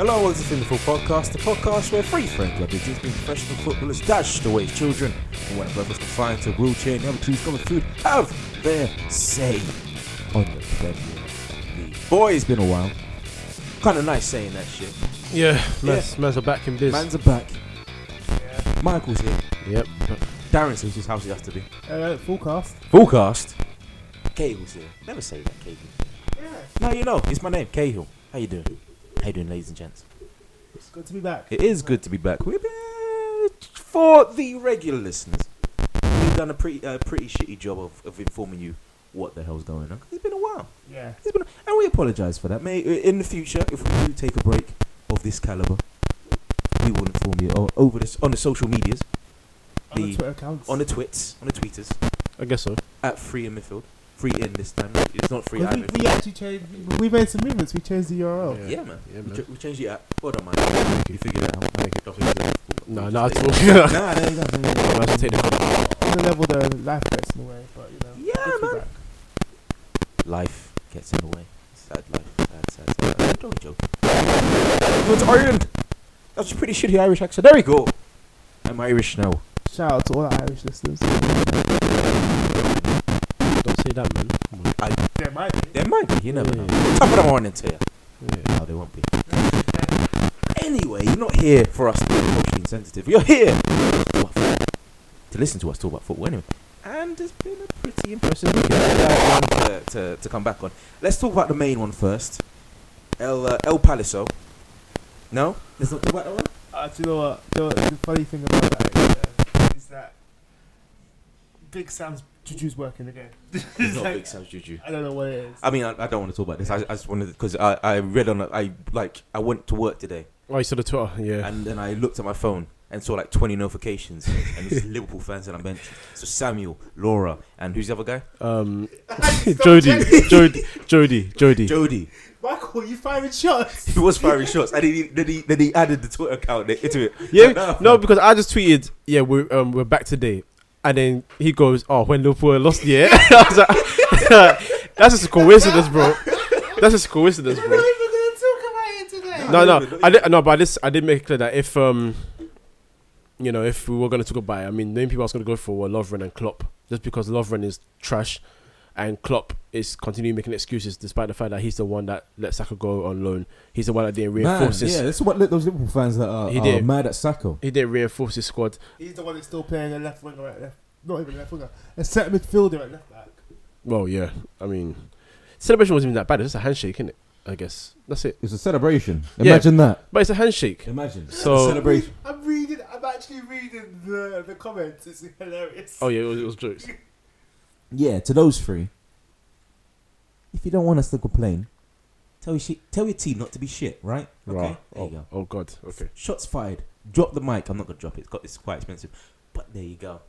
Hello and welcome to the Full Podcast, the podcast where three friends who have been teaching professional footballers dashed away as children, and when a brother's confined to a wheelchair and the other two's coming through, have their say on the Premier League. Boy, it's been a while. Kind of nice saying that shit. Yeah, man's are back in biz. Man's are back. Yeah. Michael's here. Yep. Darren's here, which is how she has to be. Full cast. Cahill's here. Never say that, Cahill. Yeah. No, you know, it's my name, Cahill. How you doing? How you doing, ladies and gents? It's good to be back. It is good to be back. For the regular listeners, we've done a pretty shitty job of informing you what the hell's going on. 'Cause it's been a while. Yeah. And we apologise for that. May in the future, if we do take a break of this calibre, we will inform you on the social medias. On the Twitter accounts. On the tweeters. I guess so. At Free in Midfield. Free in this time. It's not free. We actually changed. We made some movements. We changed the URL. Yeah, man. We changed the app. Well done, man. You figured it out. No, at all. No. Just take the on the level, though, life gets in the way. But you know. Yeah, man. Life gets in the way. Sad life. Sad. Don't joke. It's Ireland. That's a pretty shitty Irish accent. There we go. I'm Irish now. Shout out to all the Irish listeners. Say that, man. There might be. You never know. Top of the morning to you. Yeah. No, they won't be. Anyway, you're not here for us to be emotionally insensitive. You're here to listen to us talk about football. Anyway, and it's been a pretty impressive weekend to come back on. Let's talk about the main one first. El Paliso. No, let's not talk about that one. Do you know what? The funny thing about that is that Big Sam's Juju's working again. It's not like, Big Sam's Juju. I don't know what it is. I mean, I don't want to talk about this. I just wanted because I read on I went to work today. Oh, you saw the Twitter, yeah. And then I looked at my phone and saw like 20 notifications, and it's Liverpool fans that I mentioned. So Samuel, Laura, and who's the other guy? Jody. Michael, you firing shots. He was firing shots, and then he added the Twitter account into it. Yeah, because I just tweeted, yeah, we're back today. And then he goes, oh, when Liverpool lost, yeah. I was like, that's just a coincidence, bro. We're not even going to talk about it today. I did make it clear that if, if we were going to talk about it, I mean, the only people I was going to go for were Lovren and Klopp, just because Lovren is trash and Klopp is continuing making excuses despite the fact that he's the one that let Saka go on loan. He's the one that didn't reinforce his... Yeah, that's what those Liverpool fans that are mad at Saka. He didn't reinforce his squad. He's the one that's still playing a left winger at left... Not even a left winger. A centre midfielder at left back. Well, yeah. I mean... Celebration wasn't even that bad. It's just a handshake, isn't it? I guess. That's it. It's a celebration. Imagine that. But it's a handshake. Imagine. So... celebration. I'm actually reading the comments. It's hilarious. Oh, yeah. It was jokes. Yeah, to those three, if you don't want us to complain, tell your team not to be shit, right? Okay, there you go. Oh, God. Okay. Shots fired. Drop the mic. I'm not going to drop it. It's quite expensive. But there you go.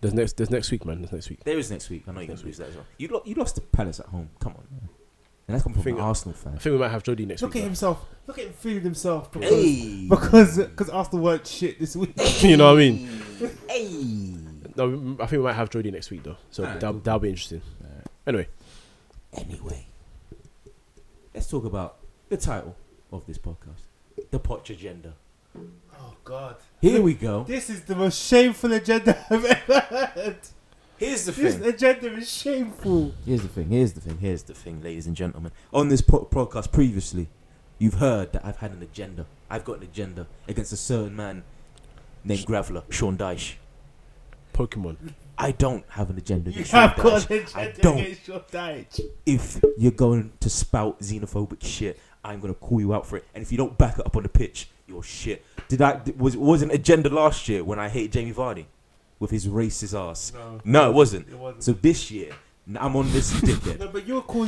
There's next week, man. There is next week. I know you're going to lose that as well. You lost to Palace at home. Come on. Yeah. And that's coming from an Arsenal fan. I think we might have Jody next week. Look at himself. Look at him feeling himself. Because Arsenal weren't shit this week. You know what I mean? No, I think we might have Jody next week though, so that'll be interesting. Right. Anyway, let's talk about the title of this podcast, the Poch Agenda. Oh God! Here we go. This is the most shameful agenda I've ever heard. Here's the thing. This agenda is shameful. Here's the thing, ladies and gentlemen. On this podcast previously, you've heard that I've had an agenda. I've got an agenda against a certain man named Graveler, Sean Dyche. Pokemon. I don't have an agenda. You have got an agenda against your diet. If you're going to spout xenophobic shit, I'm going to call you out for it. And if you don't back it up on the pitch, you're shit. Was an agenda last year when I hated Jamie Vardy with his racist ass? No, it wasn't. So this year, I'm on this dickhead. No, but you're calling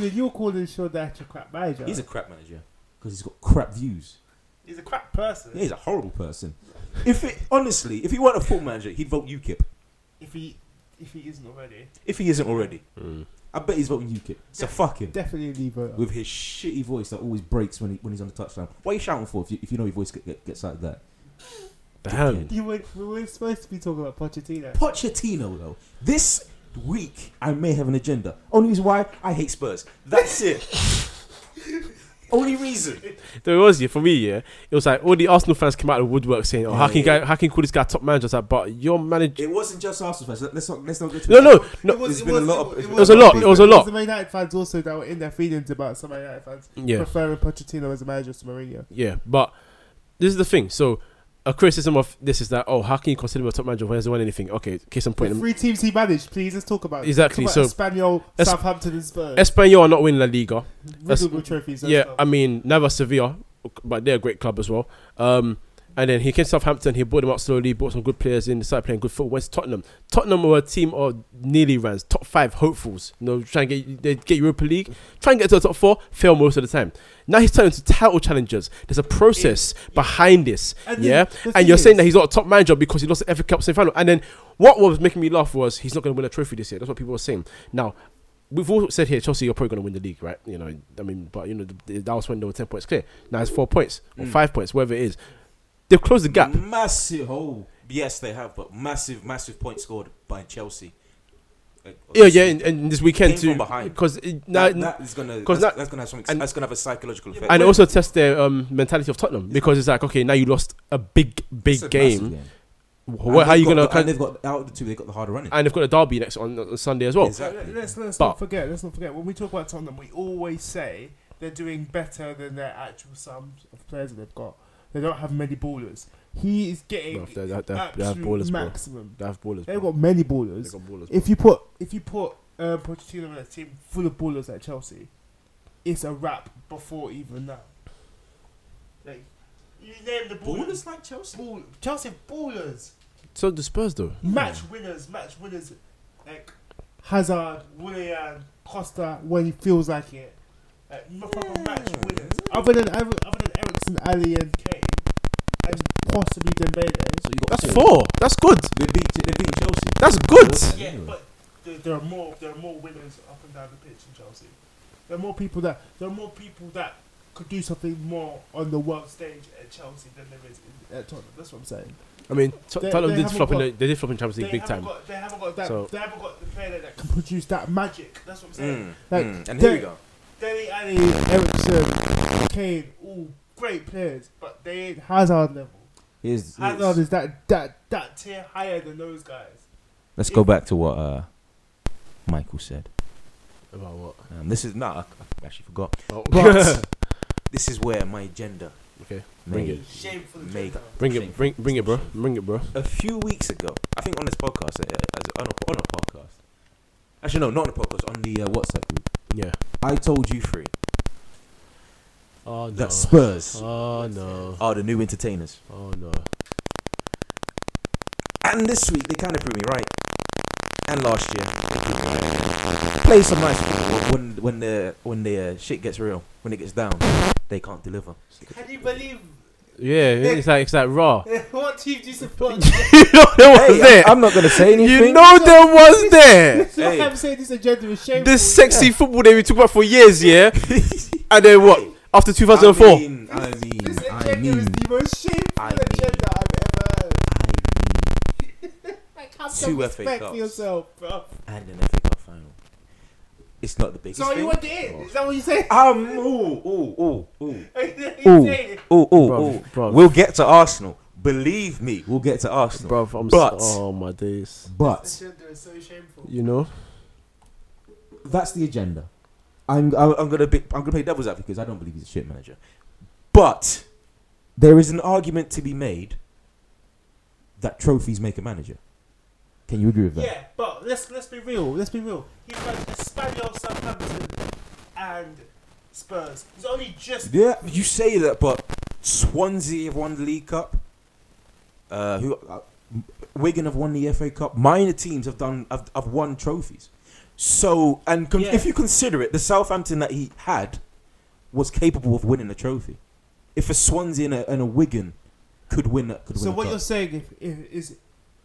Sean Dyche a crap manager. He's a crap manager because he's got crap views. He's a crap person. Yeah, he's a horrible person. If he weren't a full manager, he'd vote UKIP. If he isn't already. Mm. I bet he's voting UKIP. So fuck him. Definitely vote with his shitty voice that always breaks when he's on the touchline. What are you shouting for if you know your voice gets like that? Damn. We were supposed to be talking about Pochettino. Pochettino though. This week I may have an agenda. Only reason why I hate Spurs. That's it. only reason. There was, yeah, for me, yeah, it was like all the Arsenal fans came out of the woodwork saying, "Oh, how can you call this guy top manager?" It's like, but your manager. It wasn't just Arsenal fans. Let's not go to. No. It was a lot. It was the United fans also that were in their feelings about some United fans preferring Pochettino as a manager to Mourinho. Yeah, but this is the thing. So. A criticism of this is that, oh, how can you consider him a top manager when he hasn't won anything? Okay, case in point. The three teams he managed, please, let's talk about it. Exactly. Talk about Espanyol, Southampton and Spurs. Espanyol are not winning La Liga. Miserable trophies. Yeah, stuff. I mean, Navas Sevilla, but they're a great club as well. And then he came to Southampton, he bought them up slowly, bought some good players in, started playing good football. Went to Tottenham. Tottenham were a team of nearly runs, top five hopefuls. You know, trying to get Europa League, try and get to the top four, fail most of the time. Now he's turning to title challengers. There's a process behind this, and and you're saying that he's not a top manager because he lost the FA Cup semi-final. And then what was making me laugh was he's not going to win a trophy this year. That's what people were saying. Now, we've all said here, Chelsea, you're probably going to win the league, right? You know, I mean, but you know, that was when they were 10 points clear. Now it's 4 points or 5 points, whatever it is. They've closed the gap. Massive hole. Yes, they have, but massive points scored by Chelsea. And this weekend too. Because that's going to have a psychological effect. And also test their mentality of Tottenham, because it's like, okay, now you lost a big game. How are you going to... And they've got out of the two, they've got the harder running. And they've got a derby next on Sunday as well. Exactly. Let's not forget, when we talk about Tottenham, we always say they're doing better than their actual sums of players that they've got. They don't have many ballers. He is getting absolute maximum. They have ballers. They've got many ballers. If you put Pochettino in a team full of ballers like Chelsea, it's a wrap before even now. Like, you name the ballers like Chelsea. Chelsea ballers. So the Spurs though. Match winners like Hazard, Willian, Costa when he feels like it. Proper match winners. Other than Ericsson, Ali, and Kane. Possibly Dembele. So that's 4. That's good. They beat Chelsea. That's good. Yeah, but there are more winners up and down the pitch in Chelsea. There are more people that could do something more on the world stage at Chelsea than there is at Tottenham. That's what I'm saying. I mean, Tottenham did flop in Champions League big time. They haven't got the player that can produce that magic. That's what I'm saying. And here we go. Dele Alli, Ericsson, Kane, all great players, but they ain't Hazard level. Hazard is that tier higher than those guys. Let's go back to what Michael said. About what? I actually forgot. Oh. But this is where my agenda. Okay, bring it, bro. A few weeks ago, I think on this podcast, on the WhatsApp group. Yeah, I told you 3. Oh no. That Spurs are the new entertainers. Oh no. And this week they kind of proved me right. And last year, play some nice football. When the shit gets real, when it gets down, they can't deliver. Can you believe? Yeah, it's like raw. What team do you support? I'm not gonna say anything. You know there was there. I'm saying this agenda is shameful. This sexy football that we talked about for years, yeah. And then what? After 2004. This agenda is the most shameful agenda I've ever heard. Like, have some respect for yourself, bro. And an FA Cup final. It's not the biggest thing. So you want it in? Is that what you say? We'll get to Arsenal. Believe me, we'll get to Arsenal. Bro, oh my days. But this agenda is so shameful. You know, that's the agenda. I'm gonna play devil's advocate because I don't believe he's a shit manager. But there is an argument to be made that trophies make a manager. Can you agree with that? Yeah, but let's be real. He managed Espanyol, Southampton, and Spurs. He's only just. Yeah, you say that, but Swansea have won the League Cup. Wigan have won the FA Cup. Minor teams have won trophies. So, if you consider it, the Southampton that he had was capable of winning a trophy. If a Swansea and a Wigan could win a cup. You're saying is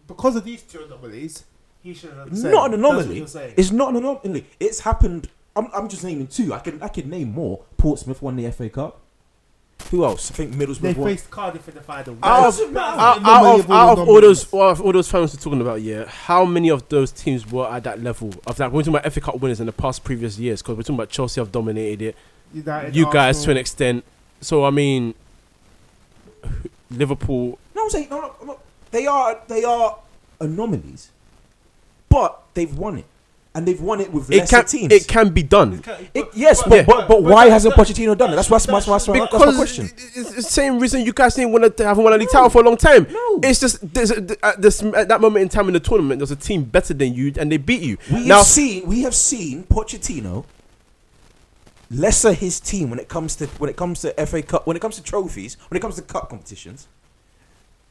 because of these two anomalies, he should have said. Not an anomaly. It's not an anomaly. It's happened. I'm just naming 2. I can name more. Portsmouth won the FA Cup. Who else? I think Middlesbrough. They faced Cardiff in the final. Out of all those finals we're talking about, yeah, how many of those teams were at that level? Of that, we're talking about FA Cup winners in the previous years, because we're talking about Chelsea have dominated it. United, you guys Arsenal. To an extent. So I mean, Liverpool. No, I'm saying no. They are anomalies, but they've won it, and they've won it with lesser teams. It can be done. But why hasn't Pochettino done it? That's my question. It's the same reason you guys didn't want to haven't won a league title for a long time. No, it's just at that moment in time in the tournament, there's a team better than you, and they beat you. We have seen Pochettino lesser his team when it comes to FA Cup, when it comes to trophies, when it comes to cup competitions,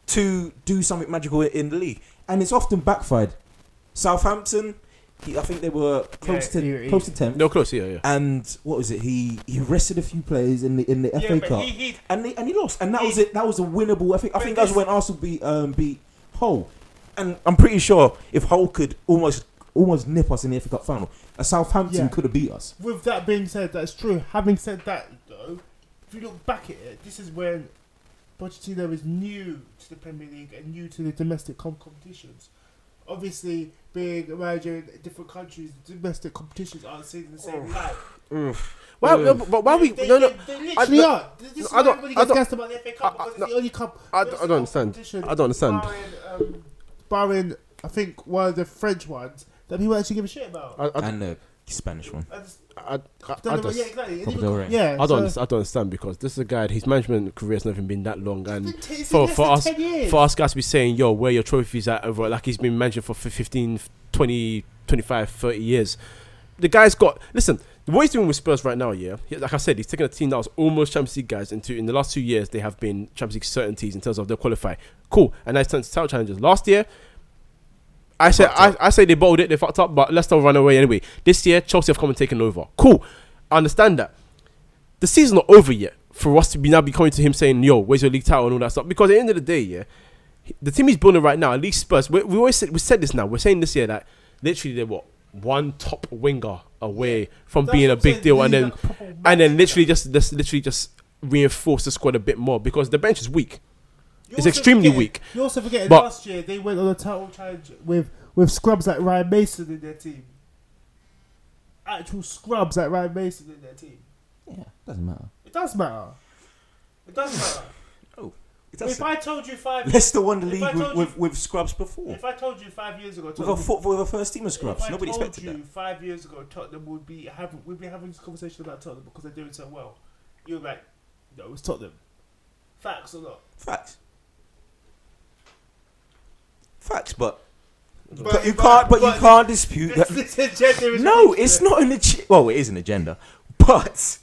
to do something magical in the league, and it's often backfired. Southampton, I think they were close to 10th. No, close, yeah. And what was it? He rested a few players in the FA Cup, and he lost, and was it. That was a winnable. I think that was when Arsenal beat Hull, and I'm pretty sure if Hull could almost nip us in the FA Cup final, a Southampton could have beat us. With that being said, that's true. Having said that, though, if you look back at it, this is when Pochettino is new to the Premier League and new to the domestic competitions. Obviously, being a manager in different countries, domestic competitions aren't seen in the same light. Why are we? They literally are. I don't understand. Barring, I think, one of the French ones that people actually give a shit about. And the Spanish one. I don't understand, because this is a guy, his management career has never been that long, and for us guys to be saying, yo, where are your trophies at, over, like he's been managing for 15, 20, 25, 30 years. The guy's got, listen, what he's doing with Spurs right now, yeah, like I said, he's taking a team that was almost Champions League guys into, in the last 2 years, they have been Champions League certainties in terms of their qualify. Cool, and now it's turned to title challenges. Last year, I say they bottled it, they fucked up, but Leicester run away anyway. This year, Chelsea have come and taken over. Cool. I understand that. The season's not over yet for us to be now be coming to him saying, yo, where's your league title and all that stuff? Because at the end of the day, yeah, the team he's building right now, at least Spurs, we always said this now, we're saying this year that literally they're what? One top winger away from being a big deal, and then literally just reinforce the squad a bit more, because the bench is weak. It's extremely weak. You also forget last year they went on a title challenge with scrubs like Ryan Mason in their team. Actual scrubs like Ryan Mason in their team. Yeah, doesn't matter. It does matter. Oh, it doesn't. If I told you Leicester won the league with scrubs before. If I told you 5 years ago, with a first team of scrubs, nobody expected that. If I told you 5 years ago, Tottenham we'd be having this conversation about Tottenham because they're doing so well. You're like, no, it's Tottenham. Facts or not? Facts, but you can't dispute that. No, it's not an agenda. Well, it is an agenda, but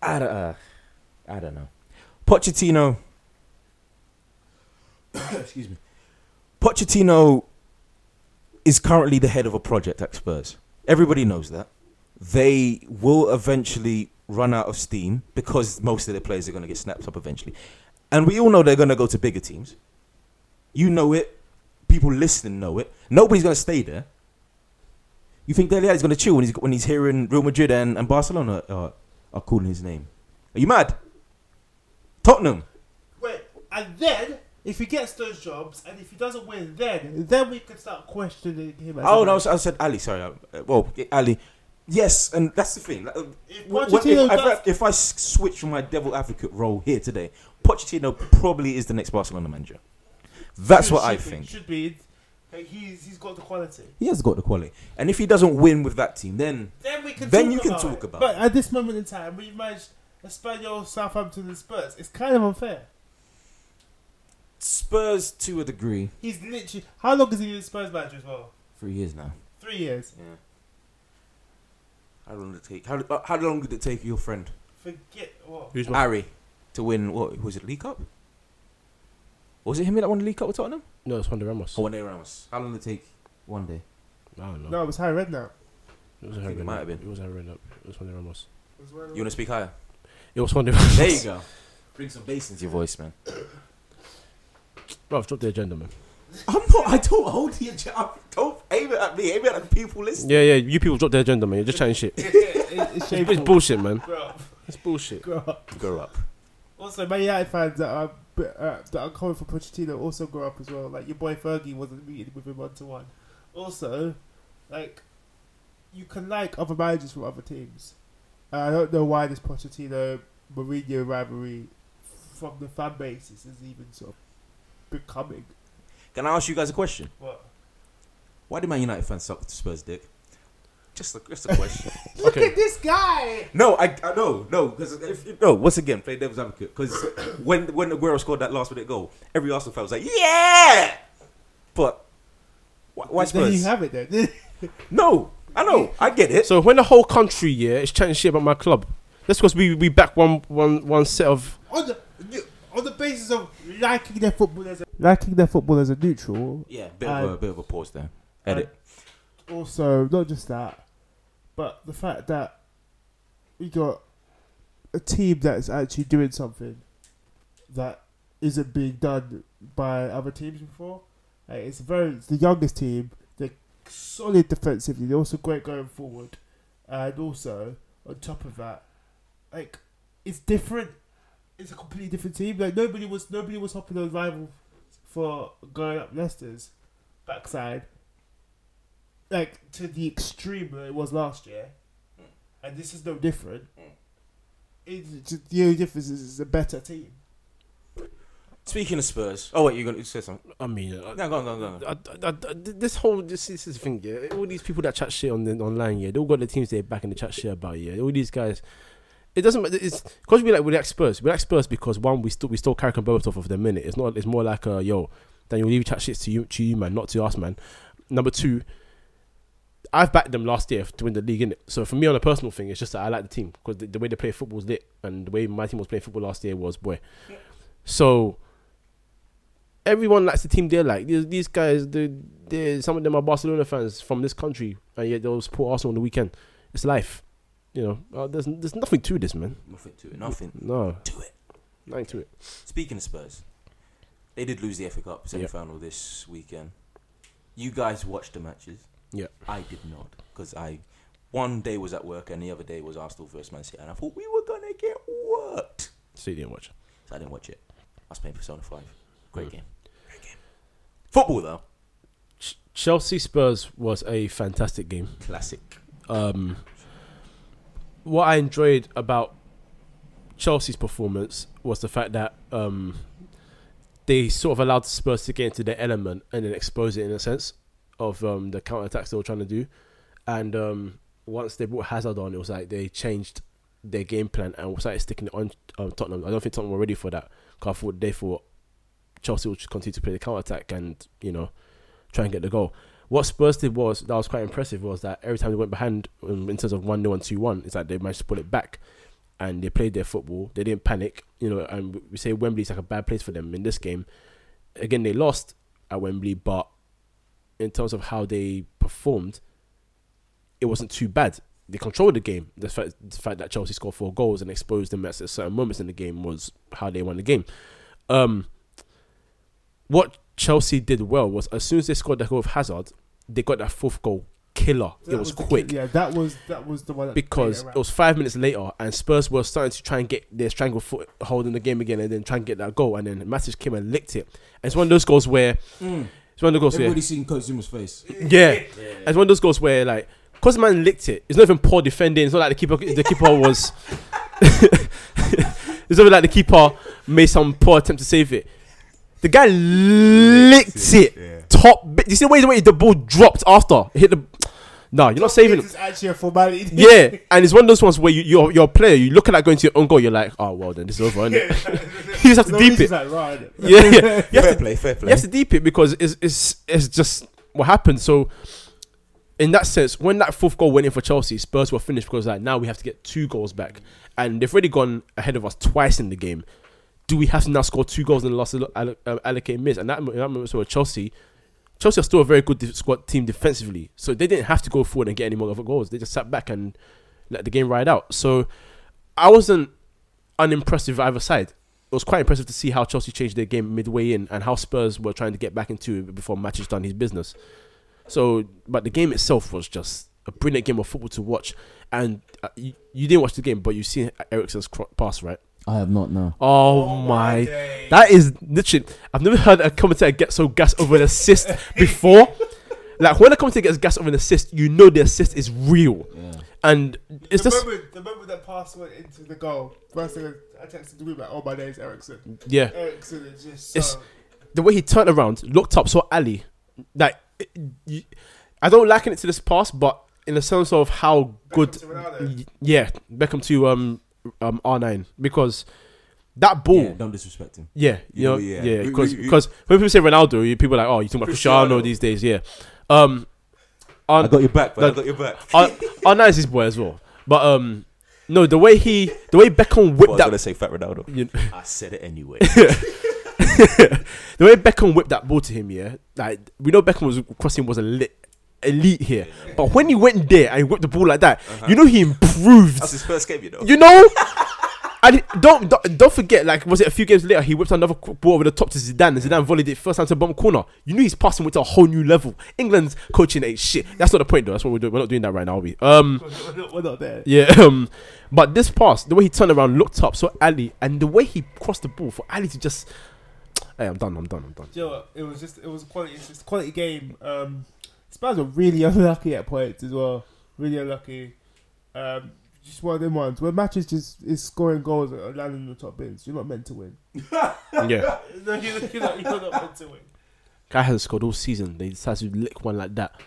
I don't know. Pochettino, excuse me. Pochettino is currently the head of a project at Spurs. Everybody knows that. They will eventually run out of steam because most of their players are going to get snapped up eventually, and we all know they're going to go to bigger teams. You know it. People listening know it. Nobody's going to stay there. You think Dele Alli is going to chill when he's hearing Real Madrid and Barcelona are calling his name? Are you mad? Tottenham. Wait, and then if he gets those jobs and if he doesn't win, then we can start questioning him. I said Ali. Sorry. Ali. Yes, and that's the thing. If I switch from my devil advocate role here today, Pochettino probably is the next Barcelona manager. That's what I think. Should be. He's got the quality. He has got the quality. And if he doesn't win with that team, then you can talk about it. But at this moment in time, when you manage Espanyol, Southampton and Spurs, it's kind of unfair. Spurs to a degree. He's literally... How long has he been a Spurs manager as well? 3 years now. 3 years? Yeah. How long did it take? How long did it take your friend? Forget what? Who's Harry to win, what was it, League Cup? Was it him that won the League Cup with Tottenham? No, it's Juan de Ramos. Oh, Juan de Ramos. How long did it take? 1 day. I don't know. No, it was Harry Redknapp. It was Harry Redknapp. It was Juan de Ramos. You want to speak higher? It was Juan de Ramos. There you go. Bring some bass into your voice, man. Bro, I've dropped the agenda, man. I'm not. I don't hold the agenda. Don't aim it at me. Aim it at the people listening. Yeah, you people drop their agenda, man. You're just chatting shit. It's bullshit, man. It's bullshit. Grow up. Also, my United fans that are coming for Pochettino also grow up as well. Like your boy Fergie wasn't meeting with him 1-to-1. Also, like you can like other managers from other teams. I don't know why this Pochettino-Mourinho rivalry from the fan bases is even sort of becoming. Can I ask you guys a question? What? Why do Man United fans suck to Spurs dick? Just a question. Look at this guy. No, once again, play devil's advocate. Because when Aguero scored that last minute goal, every Arsenal fan was like, yeah! But why Spurs? Then you have it then. No, I know, I get it. So when the whole country is chatting shit about my club, that's because we back one set of on the basis of liking their football as a neutral. Yeah, bit of a pause there. Edit. Also, not just that, but the fact that we got a team that's actually doing something that isn't being done by other teams before. It's the youngest team. They're solid defensively. They're also great going forward, and also on top of that, it's different. It's a completely different team. Nobody was hopping on rival for going up Leicester's backside. To the extreme that it was last year, and this is no different. The only difference is it's a better team. Speaking of Spurs, oh wait, you're going to say something? I mean, go on. This is the thing, yeah. All these people that chat shit online, yeah, they all got the teams they're back in the chat shit about, yeah. All these guys, it doesn't matter. It's because we like Spurs. We like Spurs because one, we still carry both off of them minute. It's not. It's more like yo, then you leave chat shit to you, man, not to us, man. Number two. I've backed them last year to win the league, innit? So for me, on a personal thing, it's just that I like the team because the way they play football's lit, and the way my team was playing football last year was boy. Yeah. So everyone likes the team they like. These guys, some of them are Barcelona fans from this country, and yet they'll support Arsenal on the weekend. It's life, you know. There's nothing to this, man. Nothing to it. Nothing. No. To it. Nothing to it. Speaking of Spurs, they did lose the FA Cup semi-final this weekend. You guys watched the matches. Yeah, I did not, because one day was at work and the other day was Arsenal versus Man City, and I thought we were gonna get worked. So you didn't watch it? So I didn't watch it. I was playing Persona 5. Great game. Football though. Chelsea Spurs was a fantastic game. Classic. What I enjoyed about Chelsea's performance was the fact that they sort of allowed Spurs to get into their element and then expose it in a sense. Of the counter-attacks they were trying to do. And once they brought Hazard on, it was like they changed their game plan and started sticking it on Tottenham. I don't think Tottenham were ready for that. Because I thought they thought Chelsea would continue to play the counter-attack and, you know, try and get the goal. What Spurs did was quite impressive was that every time they went behind, in terms of 1-0 and 2-1, it's like they managed to pull it back. And they played their football. They didn't panic. You know, and we say Wembley's like a bad place for them in this game. Again, they lost at Wembley, but in terms of how they performed, it wasn't too bad. They controlled the game. The fact that Chelsea scored 4 goals and exposed them at certain moments in the game was how they won the game. What Chelsea did well was as soon as they scored that goal of Hazard, they got that 4th goal killer. It was quick. Yeah, that was the one. Because it was 5 minutes later and Spurs were starting to try and get their strangle foothold in the game again and then try and get that goal. And then Matic came and licked it. And it's one of those goals where... Everybody's seen Coach Zuma's face. Yeah. It's one of those goals where, like, because the man licked it, it's not even poor defending. It's not like the keeper was... It's not like the keeper made some poor attempt to save it. The guy licked it. Yeah. Top bit. You see the way the ball dropped after? It hit the... No, you're not saving it. It's actually a formality. Yeah, and it's one of those ones where you're a player, you look at that going to your own goal, you're like, oh, well, then this is over, isn't it? You just have to deep it. Like, right, it? Yeah. Fair play. You have to deep it because it's just what happened. So, in that sense, when that 4th goal went in for Chelsea, Spurs were finished because like now we have to get 2 goals back. And they've already gone ahead of us twice in the game. Do we have to now score 2 goals in the last allocated minutes? And that moment was Chelsea are still a very good squad team defensively, so they didn't have to go forward and get any more goals. They just sat back and let the game ride out. So I wasn't unimpressed with either side. It was quite impressive to see how Chelsea changed their game midway in and how Spurs were trying to get back into it before Matic done his business. So, but the game itself was just a brilliant game of football to watch. And you didn't watch the game, but you've seen Ericsson's pass, right? I have not, no. Oh my. That is literally... I've never heard a commentator get so gassed over an assist before. Like, when a commentator gets gassed over an assist, you know the assist is real. Yeah. And it's the just moment that pass went into the goal. First thing I texted the group like, "Oh, my name's Ericsson." Yeah, Ericsson is just. It's the way he turned around, looked up, saw Ali. Like, I don't liken it to this pass, but in the sense of how Beckham good, to Ronaldo. Yeah, Beckham to R9 because. That ball. Yeah, don't disrespect him. Yeah, you know, yeah. Because when people say Ronaldo, people are like, oh, you're talking about Cristiano these days, yeah. I got your back, but I got your back. R9 is his boy as well. But no, the way Beckham whipped that. I was going to say Fat Ronaldo. I said it anyway. The way Beckham whipped that ball to him, yeah. Like, we know Beckham was crossing was elite here. Yeah. But when he went there and he whipped the ball like that, you know he improved. That's his first game, you know. You know? And don't forget, like, was it a few games later, he whipped another ball over the top to Zidane, and Zidane volleyed it first time to bottom corner. You knew his passing went to a whole new level. England's coaching ain't shit. That's not the point, though. That's what we're doing. We're not doing that right now, are we? We're not there. Yeah. But this pass, the way he turned around, looked up, saw Ali, and the way he crossed the ball for Ali to just... Hey, I'm done. Do you know what? It was a quality game. Spurs were really unlucky at points as well. Really unlucky. Just one of them ones where Matic just is scoring goals and landing in the top bins. You're not meant to win. Yeah. No, you're not meant to win. Guy hasn't scored all season. They decide to lick one like that.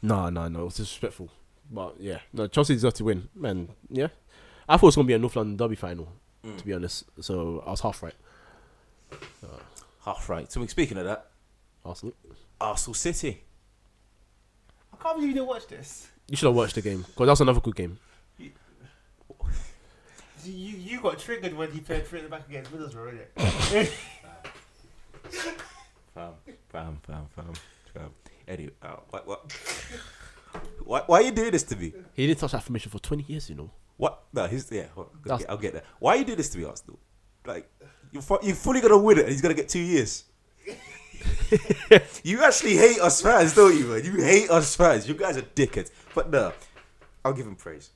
No. It was disrespectful. But yeah. No, Chelsea deserved to win. Man, yeah. I thought it was going to be a North London derby final, to be honest. So I was half right. So speaking of that. Arsenal City. I can't believe you didn't watch this. You should have watched the game. Because that was another good game. You got triggered when he played through the back against Middlesbrough, innit? Fam. Anyway, what? Why are you doing this to me? He didn't touch that formation for 20 years, you know. What? No, I'll get that. Why are you doing this to me, Arsenal? Like, you're fully going to win it and he's going to get 2 years. You actually hate us fans, don't you, man? You hate us fans. You guys are dickheads. But no, I'll give him praise.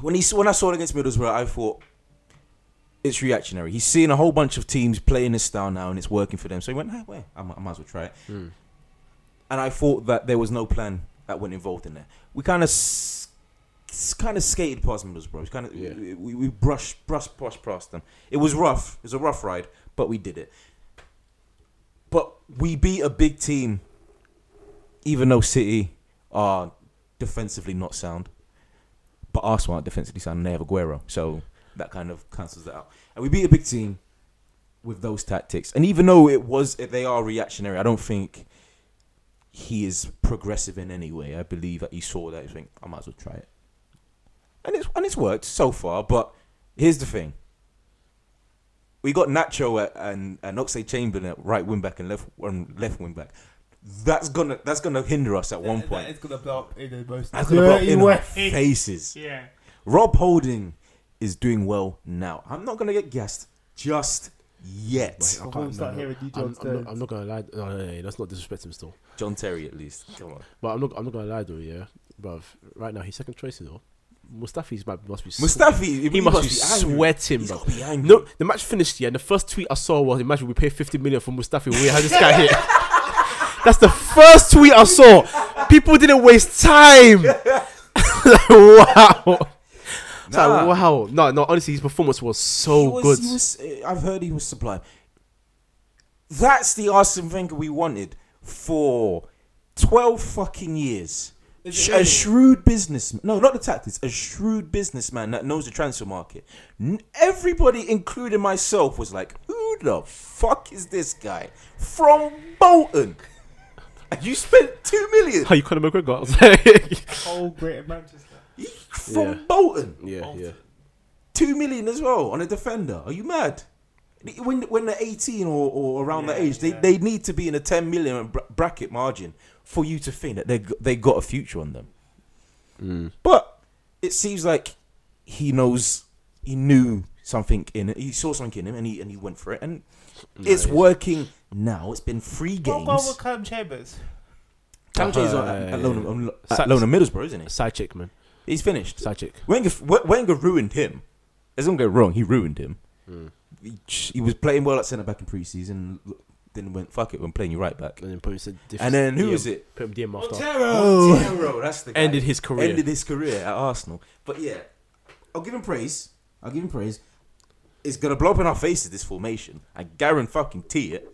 When I saw it against Middlesbrough, I thought it's reactionary. He's seen a whole bunch of teams playing this style now, and it's working for them. So he went, "Hey, wait, I might as well try it." Mm. And I thought that there was no plan that went involved in there. We kind of skated past Middlesbrough. We brushed past them. It was rough. It was a rough ride, but we did it. But we beat a big team, even though City are defensively not sound. But Arsenal aren't defensively sound and they have Aguero. So that kind of cancels that out. And we beat a big team with those tactics. And even though they are reactionary, I don't think he is progressive in any way. I believe that he saw that. He think, I might as well try it. And it's worked so far. But here's the thing. We got Nacho and Oxlade Chamberlain at right wing back and left wing back. That's gonna hinder us at one point. It's gonna blow up in our faces. Yeah. Rob Holding is doing well now. I'm not gonna get gassed just yet. Wait, I'm not gonna lie. No, that's not disrespect him still. John Terry at least. Come on. But I'm not gonna lie though. Yeah, bruv. Right now he's second choice though. Mustafi must be sweating. He's got to be angry. No, the match finished here. And the first tweet I saw was, "Imagine we pay 50 million for Mustafi. We had this guy here." That's the first tweet I saw. People didn't waste time. Wow. Nah. Like, wow. No, honestly, his performance was so good. I've heard he was sublime. That's the Arsene Wenger we wanted for 12 fucking years. A shrewd businessman. No, not the tactics. A shrewd businessman that knows the transfer market. Everybody, including myself, was like, who the fuck is this guy? From Bolton. You spent 2 million. How you Conor McGregor? I was like, whole Greater Manchester. Bolton. Yeah, Bolton. 2 million as well on a defender. Are you mad? When they're 18 or around that age, they need to be in a 10 million bracket margin for you to think that they got a future on them. Mm. But it seems like he knew something in it. He saw something in him, and he went for it, and it's working. Now it's been 3 games. What with Callum Chambers? Callum Chambers alone in Middlesbrough, isn't he? Side chick, man. He's finished. Side chick. Wenger ruined him. Let's not get wrong. He ruined him. Mm. He was playing well at centre back in pre-season. then went, fuck it, when playing you right back. And then who was it? Put him DM after. Montero, that's the guy. Ended his career at Arsenal. But yeah, I'll give him praise. It's going to blow up in our faces, this formation. I guarantee fucking tea it.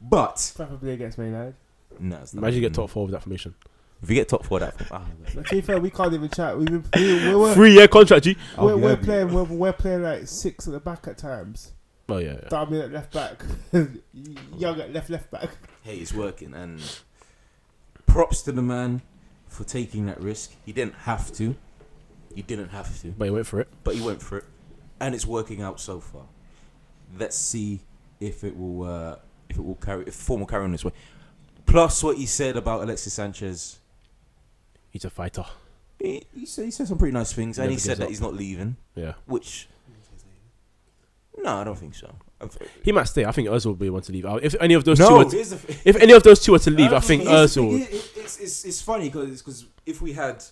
But... probably against Man United. No, it's not. Imagine you get top four with that formation. If you get top four, that... To be fair, we can't even chat. We're 3-year contract, G. We're playing like six at the back at times. Oh, yeah. Darby at left back. Young at left back. Hey, it's working. And props to the man for taking that risk. He didn't have to. But he went for it. And it's working out so far. Let's see if form will carry on this way. Plus what he said about Alexis Sanchez. He's a fighter. He said some pretty nice things, and he said that he's not leaving. Yeah. Which... no, I don't think so. He might stay. I think Ozil will be one to leave. If any of those two were to leave, I think Ozil... It's funny, because if we had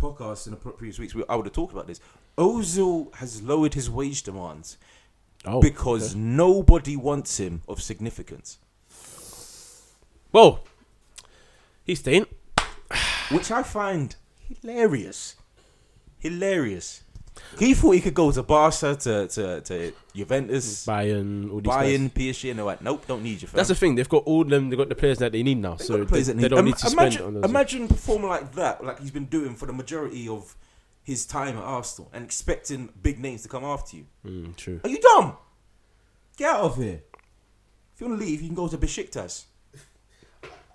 podcasts in the previous weeks, I would have talked about this. Ozil has lowered his wage demands because nobody wants him of significance. Whoa, he's staying, which I find hilarious. He thought he could go to Barca, to Juventus, Bayern, all these PSG, and they're like, nope, don't need you. Fam. That's the thing; they've got all them. They've got the players that they need now, they don't need to spend on those. Imagine performing like that, like he's been doing for the majority of his time at Arsenal, and expecting big names to come after you. True. Are you dumb? Get out of here. If you want to leave, you can go to Besiktas.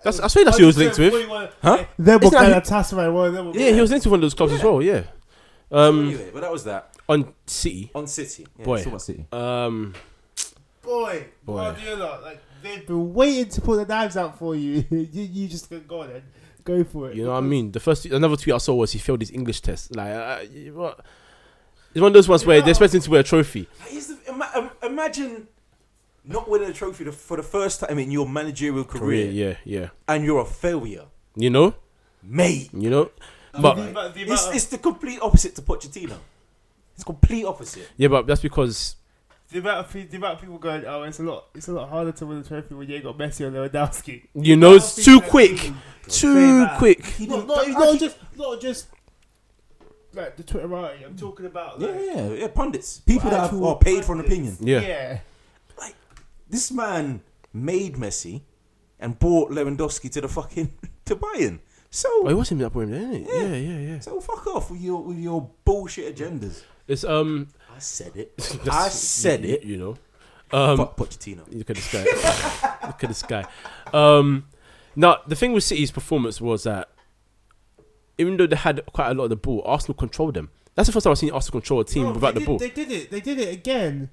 I swear that's who he was linked with. Huh? Yeah, he was linked to one of those clubs as well. Yeah. Anyway, but that was that. On City. Yeah, boy. About City. Boy. Guardiola, like, they've been waiting to pull the knives out for you. you just go on then. Go for it. You know what I mean? Another tweet I saw was he failed his English test. Like, what? It's one of those ones where they're expecting to wear a trophy. Imagine not winning a trophy for the first time in your managerial career. Yeah. And you're a failure. You know? Mate. You know? But it's the complete opposite to Pochettino. It's complete opposite. Yeah, but that's because the amount of people going, oh, it's a lot harder to win a trophy when you ain't got Messi or Lewandowski. You know, it's too quick. Not just like the Twitterati. I'm talking about like, yeah, pundits, people that are paid for an opinion. Yeah, like this man made Messi and brought Lewandowski to the fucking to Bayern. So it wasn't up with him, didn't it? Yeah. So fuck off with your bullshit agendas. It's I said it. You know, fuck Pochettino. Look at this guy. Now the thing with City's performance was that even though they had quite a lot of the ball, Arsenal controlled them. That's the first time I've seen Arsenal control a team without the ball. They did it. They did it again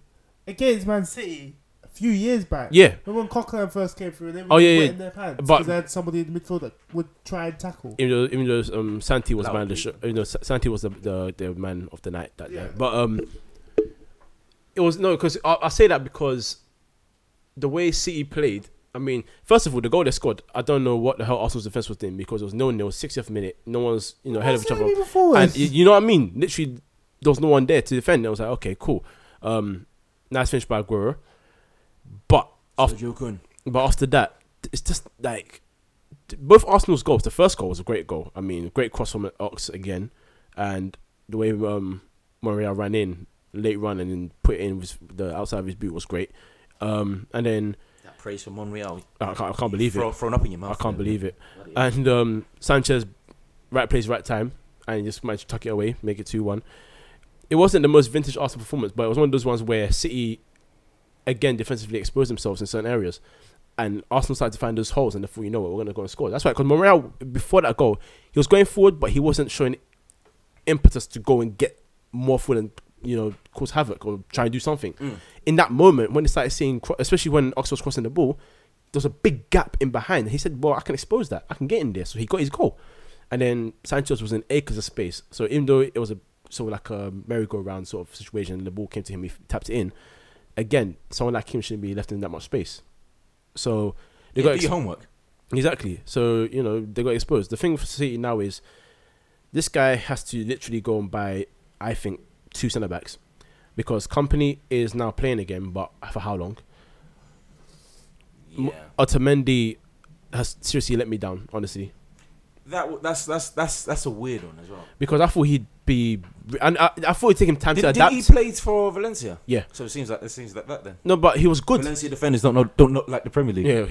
against Man City. Few years back, yeah. But when Coquelin first came through, they were in their pants because they had somebody in the midfield that would try and tackle. Even though Santi was the man of the night that day. But it was because I say that because the way City played. I mean, first of all, the goal they scored, I don't know what the hell Arsenal's defense was doing because it was 0-0, 60th minute. No one's ahead of each other, and you know what I mean. Literally, there was no one there to defend. I was like, okay, cool. Nice finish by Aguero. But after that, it's just like both Arsenal's goals. The first goal was a great goal. I mean, great cross from Ox again, and the way Monreal ran in late run and then put it in with the outside of his boot was great. And then that praise for Monreal, I can't believe it. Thrown up in your mouth. I can't believe it. And Sanchez, right place, right time, and just managed to tuck it away, make it 2-1. It wasn't the most vintage Arsenal performance, but it was one of those ones where City again defensively expose themselves in certain areas, and Arsenal started to find those holes, and therefore, you know what, we're going to go and score. That's right, because Monreal, before that goal, he was going forward, but he wasn't showing impetus to go and get more forward and, cause havoc or try and do something. In that moment, when they started seeing, especially when Ox was crossing the ball, there was a big gap in behind. He said, well, I can expose that. I can get in there. So he got his goal. And then Sanchez was in acres of space. So even though it was like a merry-go-round sort of situation, and the ball came to him, he tapped it in. Again, someone like him shouldn't be left in that much space. So they got do your homework. Exactly. So they got exposed. The thing for City now is this guy has to literally go and buy, I think, 2 centre backs, because Company is now playing again, but for how long? Otamendi has seriously let me down, honestly. That's a weird one as well. Because I thought he'd be, and I thought it'd take him time to adapt. Did he play for Valencia? Yeah. So it seems like that then. No, but he was good. Valencia defenders don't like the Premier League. Yeah,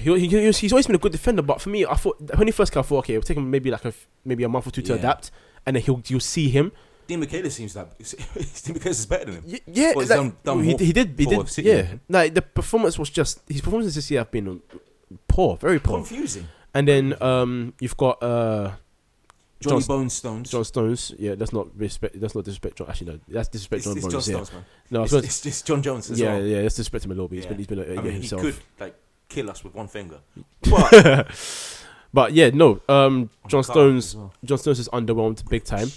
he's always been a good defender. But for me, I thought when he first came, I thought, okay, it'll take him maybe a month or two to adapt, and then you'll see him. Dean Michaelis seems like Dean Michaelis is better than him. Yeah, like, he did. Yeah, like his performances this year have been poor, very poor, confusing. And then you've got John Stones. Yeah, that's not disrespect. John. Actually, no, that's disrespect. It's John Stones. John Stones, man. No, it's John Jones. As well. Yeah, let's disrespect him a little bit. He's been himself. He could kill us with one finger. But yeah, no. John Stones is underwhelmed big time.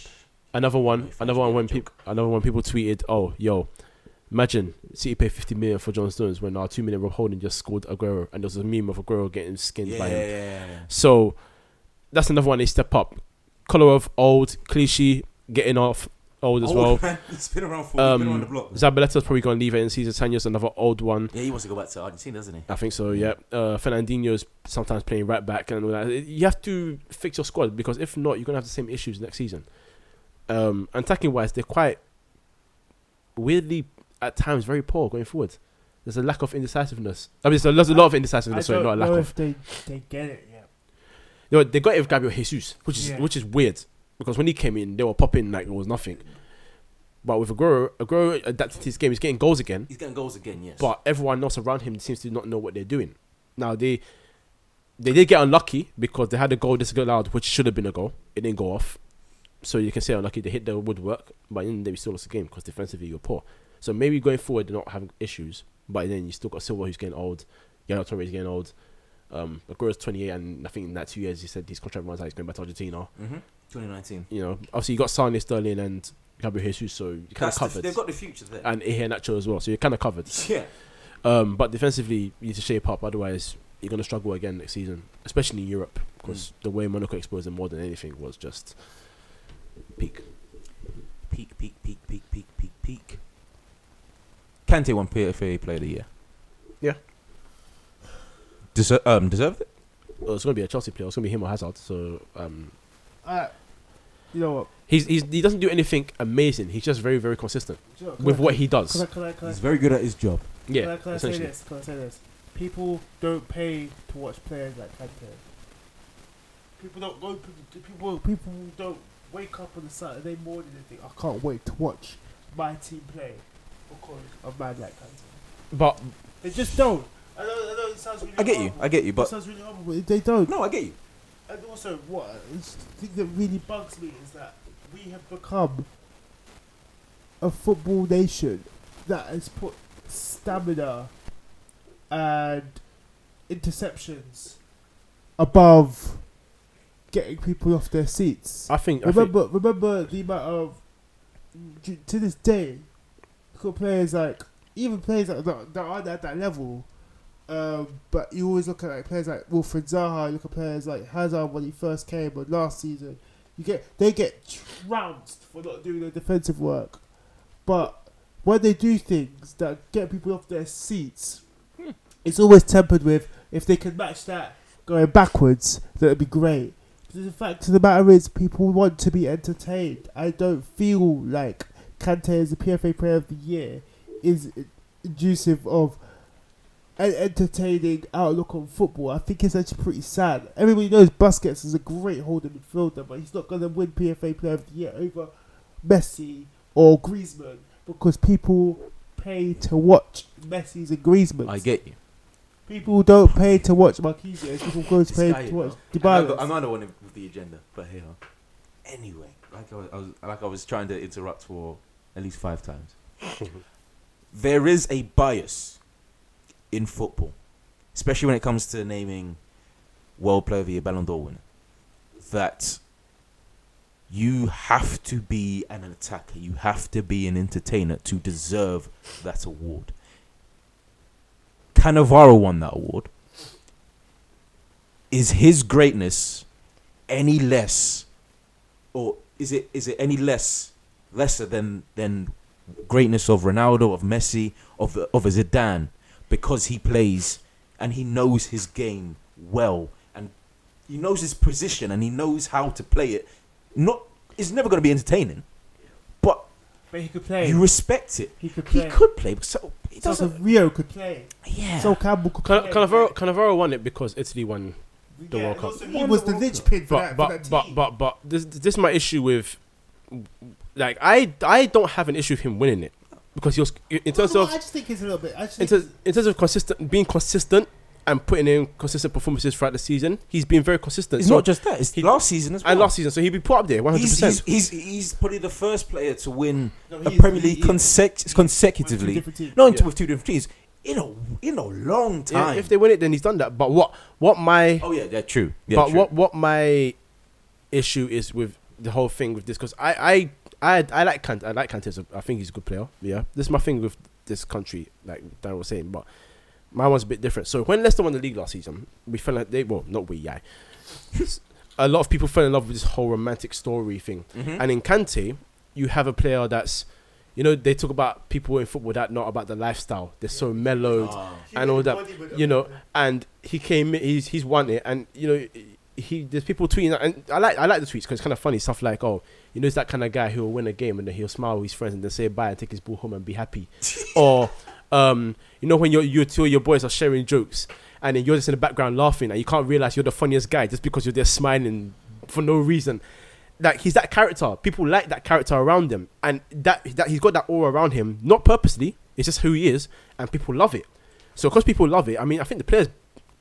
Another one. People tweeted, "Oh, yo, imagine City paid 50 million for John Stones when our 2 minute Rob Holding just scored Aguero, and there was a meme of Aguero getting skinned by him." Yeah. So that's another one. They step up. Colour of old, Clichy getting off old as well. Man. He's been around for. He's been around the block. Zabaleta's probably going to leave it in season. Sancho's another old one. Yeah, he wants to go back to Argentina, doesn't he? I think so. Yeah. Fernandinho's sometimes playing right back and all that. You have to fix your squad because if not, you're gonna have the same issues next season. And attacking wise, they're quite weirdly at times very poor going forward. There's a lack of indecisiveness. I mean, there's a lot of indecisiveness. I don't know if they get it yet. You know, they got it with Gabriel Jesus, which is weird because when he came in, they were popping like it was nothing. But with Aguero adapted to his game. He's getting goals again. Yes. But everyone else around him seems to not know what they're doing. Now they did get unlucky because they had a goal disallowed, which should have been a goal. It didn't go off. So you can say unlucky, they hit the woodwork, but then they still lost the game because defensively you're poor. So maybe going forward they're not having issues, but then you still got Silva who's getting old, Yaya Torre is getting old, Aguero's 28, and I think in that 2 years he said his contract runs out, he's going back to Argentina. Mm-hmm. 2019. You know, obviously you got Sané, Sterling, and Gabriel Jesus, so you're kind of covered. They've got the future there, and Ihe Nacho as well, so you're kind of covered. Yeah. But defensively you need to shape up, otherwise you're going to struggle again next season, especially in Europe, because the way Monaco exposed them more than anything was just. Peak. Kante won PFA Player of the Year. Yeah. Deserved it? Well, it's going to be a Chelsea player. It's going to be him or Hazard. So, you know what? He doesn't do anything amazing. He's just very, very consistent with what he does. He's very good at his job. Yeah. Can I say this? People don't pay to watch players like Kante. People don't wake up on a Saturday morning and think, I can't wait to watch my team play because of my black Kante. But they just don't. I know it sounds really I get you, but it sounds really horrible, but they don't. No, I get you. And also, the thing that really bugs me is that we have become a football nation that has put stamina and interceptions above getting people off their seats. Remember the amount of, to this day, players that aren't at that level, but you always look at like players like Wilfried Zaha, you look at players like Hazard when he first came, but last season, they get trounced for not doing their defensive work. But when they do things that get people off their seats, it's always tempered with, if they can match that going backwards, that would be great. The fact of the matter is, people want to be entertained. I don't feel like Kante as the PFA Player of the Year is inducive of an entertaining outlook on football. I think it's actually pretty sad. Everybody knows Busquets is a great holding midfielder, but he's not going to win PFA Player of the Year over Messi or Griezmann because people pay to watch Messi's and Griezmann's. I get you. People don't pay to watch Marquinhos. People go to pay to watch Dybala. I'm not the one with the agenda, but hey, anyway, I was trying to interrupt for at least 5 times. There is a bias in football, especially when it comes to naming World Player of the Year, Ballon d'Or winner, that you have to be an attacker, you have to be an entertainer to deserve that award. Cannavaro won that award. Is his greatness any less, or is it any lesser than greatness of Ronaldo, of Messi, of a Zidane, because he plays and he knows his game well, and he knows his position, and he knows how to play it. Not, it's never going to be entertaining, but he could play. You respect it. He could play. He could play. So he doesn't. Rio could play. Yeah. So Campbell could play. Cannavaro won it because Italy won the World Cup. He was the linchpin for that team. But this is my issue with, like, I don't have an issue with him winning it. Because he was, in terms of, I just think it's a little bit. In terms of being consistent and putting in consistent performances throughout the season, he's been very consistent. It's so not just that; it's last season as well. And last season, so he'd be put up there 100%. He's probably the first player to win a Premier League consecutively. With two different teams in a long time. Yeah, if they win it, then he's done that. But what my issue is with the whole thing with this, because I like Kante. I like Kante. I think he's a good player. Yeah, this is my thing with this country, like Darryl was saying. But my one's a bit different. So when Leicester won the league last season, we felt like a lot of people fell in love with this whole romantic story thing. Mm-hmm. And in Kante, you have a player that's, you know, they talk about people in football that not about the lifestyle. They're so mellowed and all that. You know, and he came. He's won it, and you know. There's people tweeting, and I like the tweets because it's kind of funny stuff like, oh, you know, it's that kind of guy who will win a game and then he'll smile with his friends and then say bye and take his ball home and be happy. Or you know, when two of your boys are sharing jokes and then you're just in the background laughing and you can't realize you're the funniest guy just because you're there smiling for no reason. Like, he's that character. People like that character around him, and that he's got that aura around him, not purposely. It's just who he is, and people love it. So because people love it, I mean, I think the players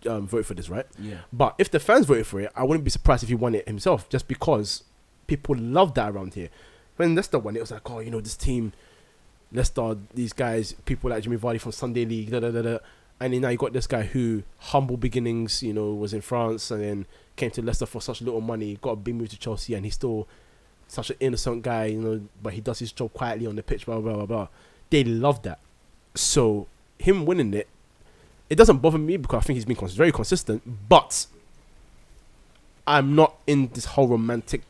vote for this, right? Yeah. But if the fans voted for it, I wouldn't be surprised if he won it himself, just because people love that around here. When Leicester won it, was like, oh, you know, this team, Leicester, these guys, people like Jamie Vardy from Sunday League, and then now you got this guy who, humble beginnings, you know, was in France and then came to Leicester for such little money, got a big move to Chelsea, and he's still such an innocent guy, you know, but he does his job quietly on the pitch, blah, blah, blah, blah. They love that. So him winning it, it doesn't bother me because I think he's been very consistent, but I'm not in this whole romantic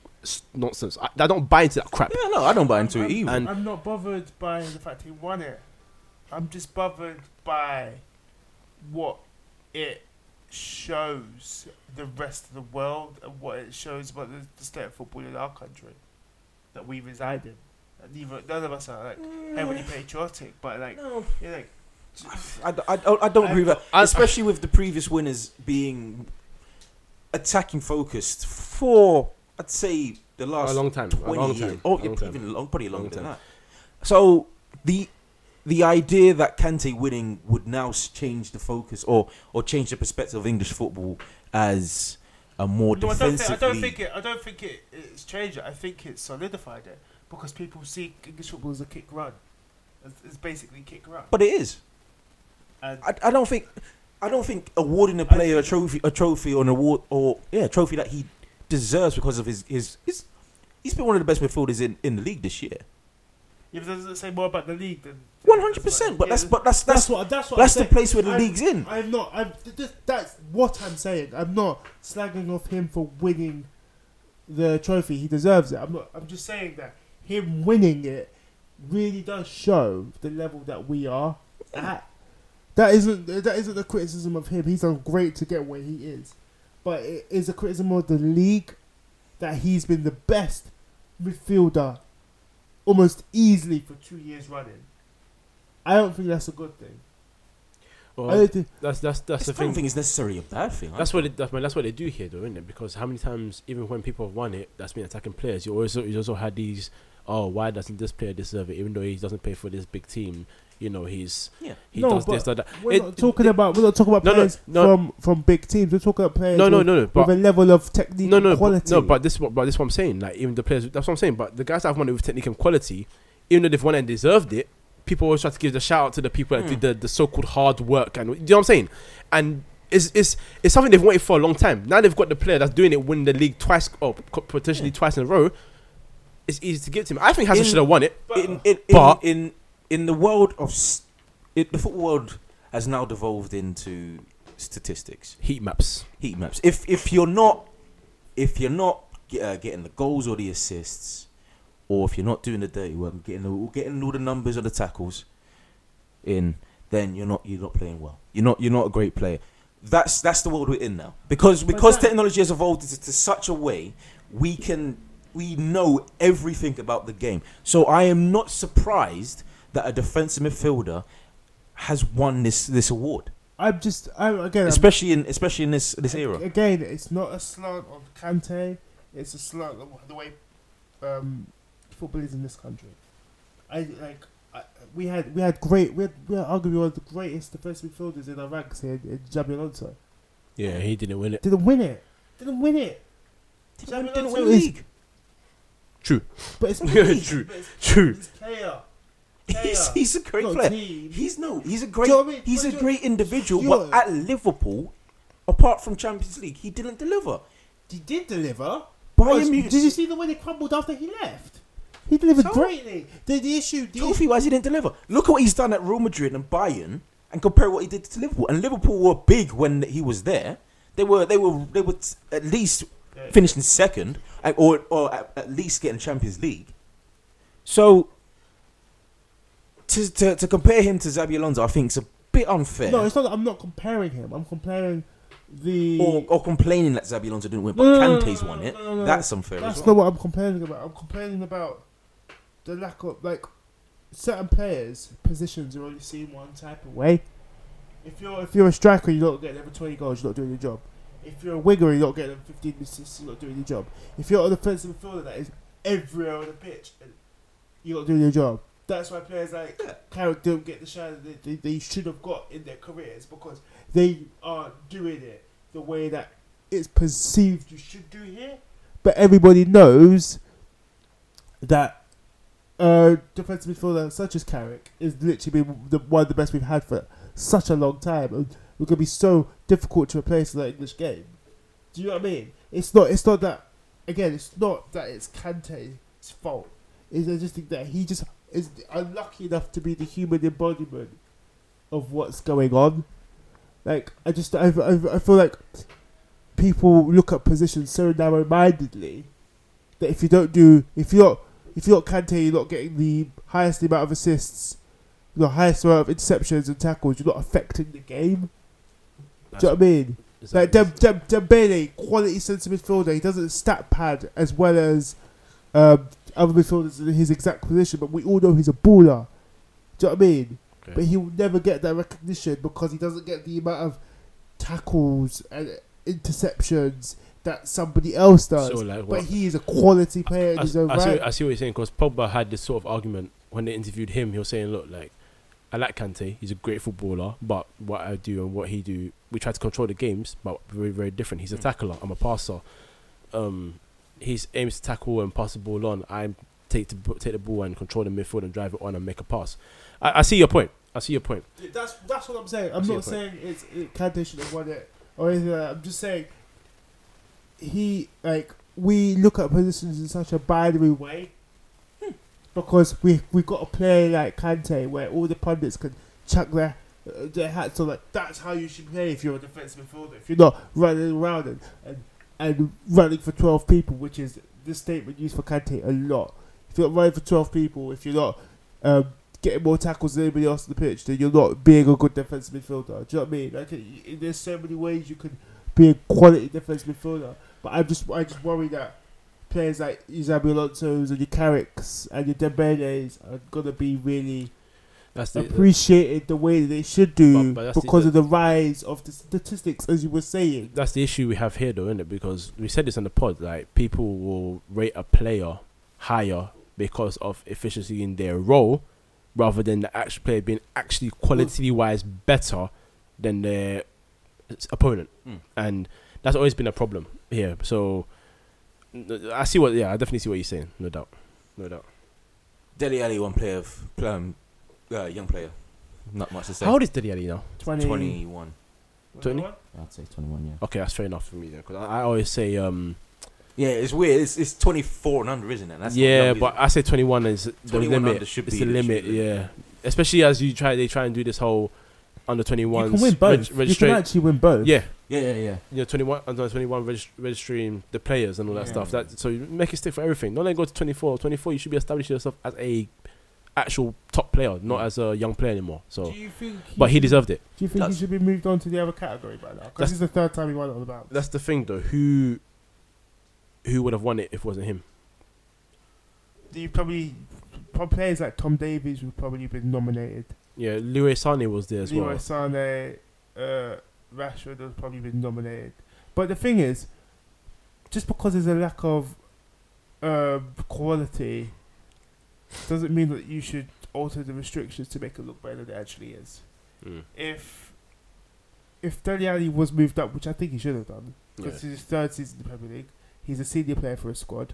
nonsense. I don't buy into that crap. Yeah, no, I don't buy into it either. And I'm not bothered by the fact he won it. I'm just bothered by what it shows the rest of the world and what it shows about the state of football in our country that we reside in. None of us are like heavily patriotic, but like, no. You're like, I don't agree with that, especially with the previous winners being attacking focused for, I'd say, the last a long time, 20 a long years, or long even time. Long, probably longer long than time. That. So the idea that Kante winning would now change the focus or change the perspective of English football as a more defensively. I don't think it's changed it. I think it's solidified it because people see English football as a kick run. It's basically kick run. But it is. I don't think awarding a player a trophy or an award or a trophy that he deserves because of his he's been one of the best midfielders in the league this year. Yeah, but doesn't it say more about the league than 100%? But that's the place where the league's in. I'm not. That's what I'm saying. I'm not slagging off him for winning the trophy. He deserves it. I'm not. I'm just saying that him winning it really does show the level that we are at. That isn't a criticism of him. He's done great to get where he is. But it is a criticism of the league that he's been the best midfielder almost easily for 2 years running. I don't think that's a good thing. Well, I don't think that's the thing. I don't think it's necessarily a bad thing. That's what they do here, though, isn't it? Because how many times, even when people have won it, that's been attacking players. You also had these, oh, why doesn't this player deserve it? Even though he doesn't play for this big team. You know, he does this, that. We're not talking about players from big teams. We're talking about players with a level of technique and quality. But this is what I'm saying. Like, even the players, that's what I'm saying. But the guys that have won it with technique and quality, even though they've won and deserved it, people always try to give the shout out to the people that did the so-called hard work. And you know what I'm saying? And it's something they've wanted for a long time. Now they've got the player that's doing it, win the league twice or potentially twice in a row. It's easy to give to him. I think Hazard should have won it, but in the world of the football world has now devolved into statistics, heat maps. If you're not getting the goals or the assists, or if you're not doing the dirty work, getting all the numbers or the tackles in, then you're not playing well. You're not a great player. That's the world we're in now, because technology has evolved to such a way we know everything about the game. So I am not surprised that a defensive midfielder has won this award. Especially in this era. Again, it's not a slant on Kante. It's a slant on the way football is in this country. We had arguably one of the greatest defensive midfielders in our ranks here, Xabi Alonso. Yeah, he didn't win it. Didn't win it. Xabi Alonso didn't win the league. True. But it's true. He's player. He's a great player. Team. He's a great individual. But at Liverpool, apart from Champions League, he didn't deliver. He did deliver. Did you see the way they crumbled after he left? He delivered greatly. Trophy-wise, he didn't deliver. Look at what he's done at Real Madrid and Bayern, and compare what he did to Liverpool. And Liverpool were big when he was there. They were at least finishing second, or at least getting Champions League. So to compare him to Xabi Alonso, I think it's a bit unfair. No, it's not that I'm not comparing him. I'm comparing or complaining that Xabi Alonso didn't win, but Kante's won it. No. That's unfair. That's not what I'm complaining about. I'm complaining about the lack of, like, certain players' positions are only seen one type of way. If you're a striker, you're not getting every 20 goals. You're not doing your job. If you're a winger, you're not getting 15 assists. You're not doing your job. If you're a defensive midfielder that is everywhere on the pitch, you're not doing your job. That's why players like Carrick don't get the shine that they should have got in their careers, because they aren't doing it the way that it's perceived you should do here. But everybody knows that defensive midfielder such as Carrick is literally one of the best we've had for such a long time, and we're going to be so difficult to replace in that English game. Do you know what I mean? It's not that it's Kante's fault. I just think that he just is unlucky enough to be the human embodiment of what's going on. Like, I feel like people look at positions so narrow-mindedly that if you're not Kante, you're not getting the highest amount of assists, the highest amount of interceptions and tackles. You're not affecting the game. Do you know what I mean? Like Dembele, quality centre midfielder. He doesn't stat pad as well as other midfielders in his exact position, but we all know he's a baller. Do you know what I mean? Okay. But he will never get that recognition because he doesn't get the amount of tackles and interceptions that somebody else does. So, like, but he is a quality player in his own right. I see what you're saying, because Pogba had this sort of argument when they interviewed him. He was saying, look, like, I like Kante, he's a great footballer, but what I do and what he do, we try to control the games, but very, very different. He's a tackler, I'm a passer. He aims to tackle and pass the ball on. I take the ball and control the midfield and drive it on and make a pass. I see your point. That's what I'm saying. I'm not saying Kante should have won it or anything like that. I'm just saying we look at positions in such a binary way because we got a player like Kante where all the pundits can chuck their hats on, like, that's how you should play if you're a defensive midfielder. If you're not running around and running for 12 people, which is this statement used for Kante a lot. If you're not running for 12 people, if you're not getting more tackles than anybody else on the pitch, then you're not being a good defensive midfielder. Do you know what I mean? Like, there's so many ways you could be a quality defensive midfielder, but I just worry that players like your Xabi Alonso's and your Carricks and your Dembele's are gonna be really appreciated the way that they should do, but because of the rise of the statistics, as you were saying. That's the issue we have here, though, isn't it? Because we said this on the pod, like, people will rate a player higher because of efficiency in their role rather than the actual player being actually quality-wise better than their opponent. And that's always been a problem here. So, I definitely see what you're saying, no doubt. Dele Alli, one player of... young player, not much to say. How old is Dele Alli now? 21. 20? I'd say 21, yeah. Okay, that's fair enough for me then, because I always say... yeah, it's weird. It's 24 and under, isn't it? That's I say 21 is the limit. It's the limit, yeah. Especially as they try and do this whole under 21. You can win both. You can actually win both. Yeah. You know, 21, under 21 registering the players and all that stuff. So you make it stick for everything. Don't let it go to 24. 24, you should be establishing yourself as a... actual top player, not as a young player anymore. So, he deserved it. Do you think he should be moved on to the other category by now? Because this is the third time he won it on the bounce. That's the thing, though. Who would have won it if it wasn't him? You probably players like Tom Davies would probably been nominated. Yeah, Leroy Sané was there as well. Leroy Sané, Rashford would probably been nominated. But the thing is, just because there's a lack of quality doesn't mean that you should alter the restrictions to make it look better than it actually is. Mm. If Dele Alli was moved up, which I think he should have done, because it's his third season in the Premier League, he's a senior player for a squad.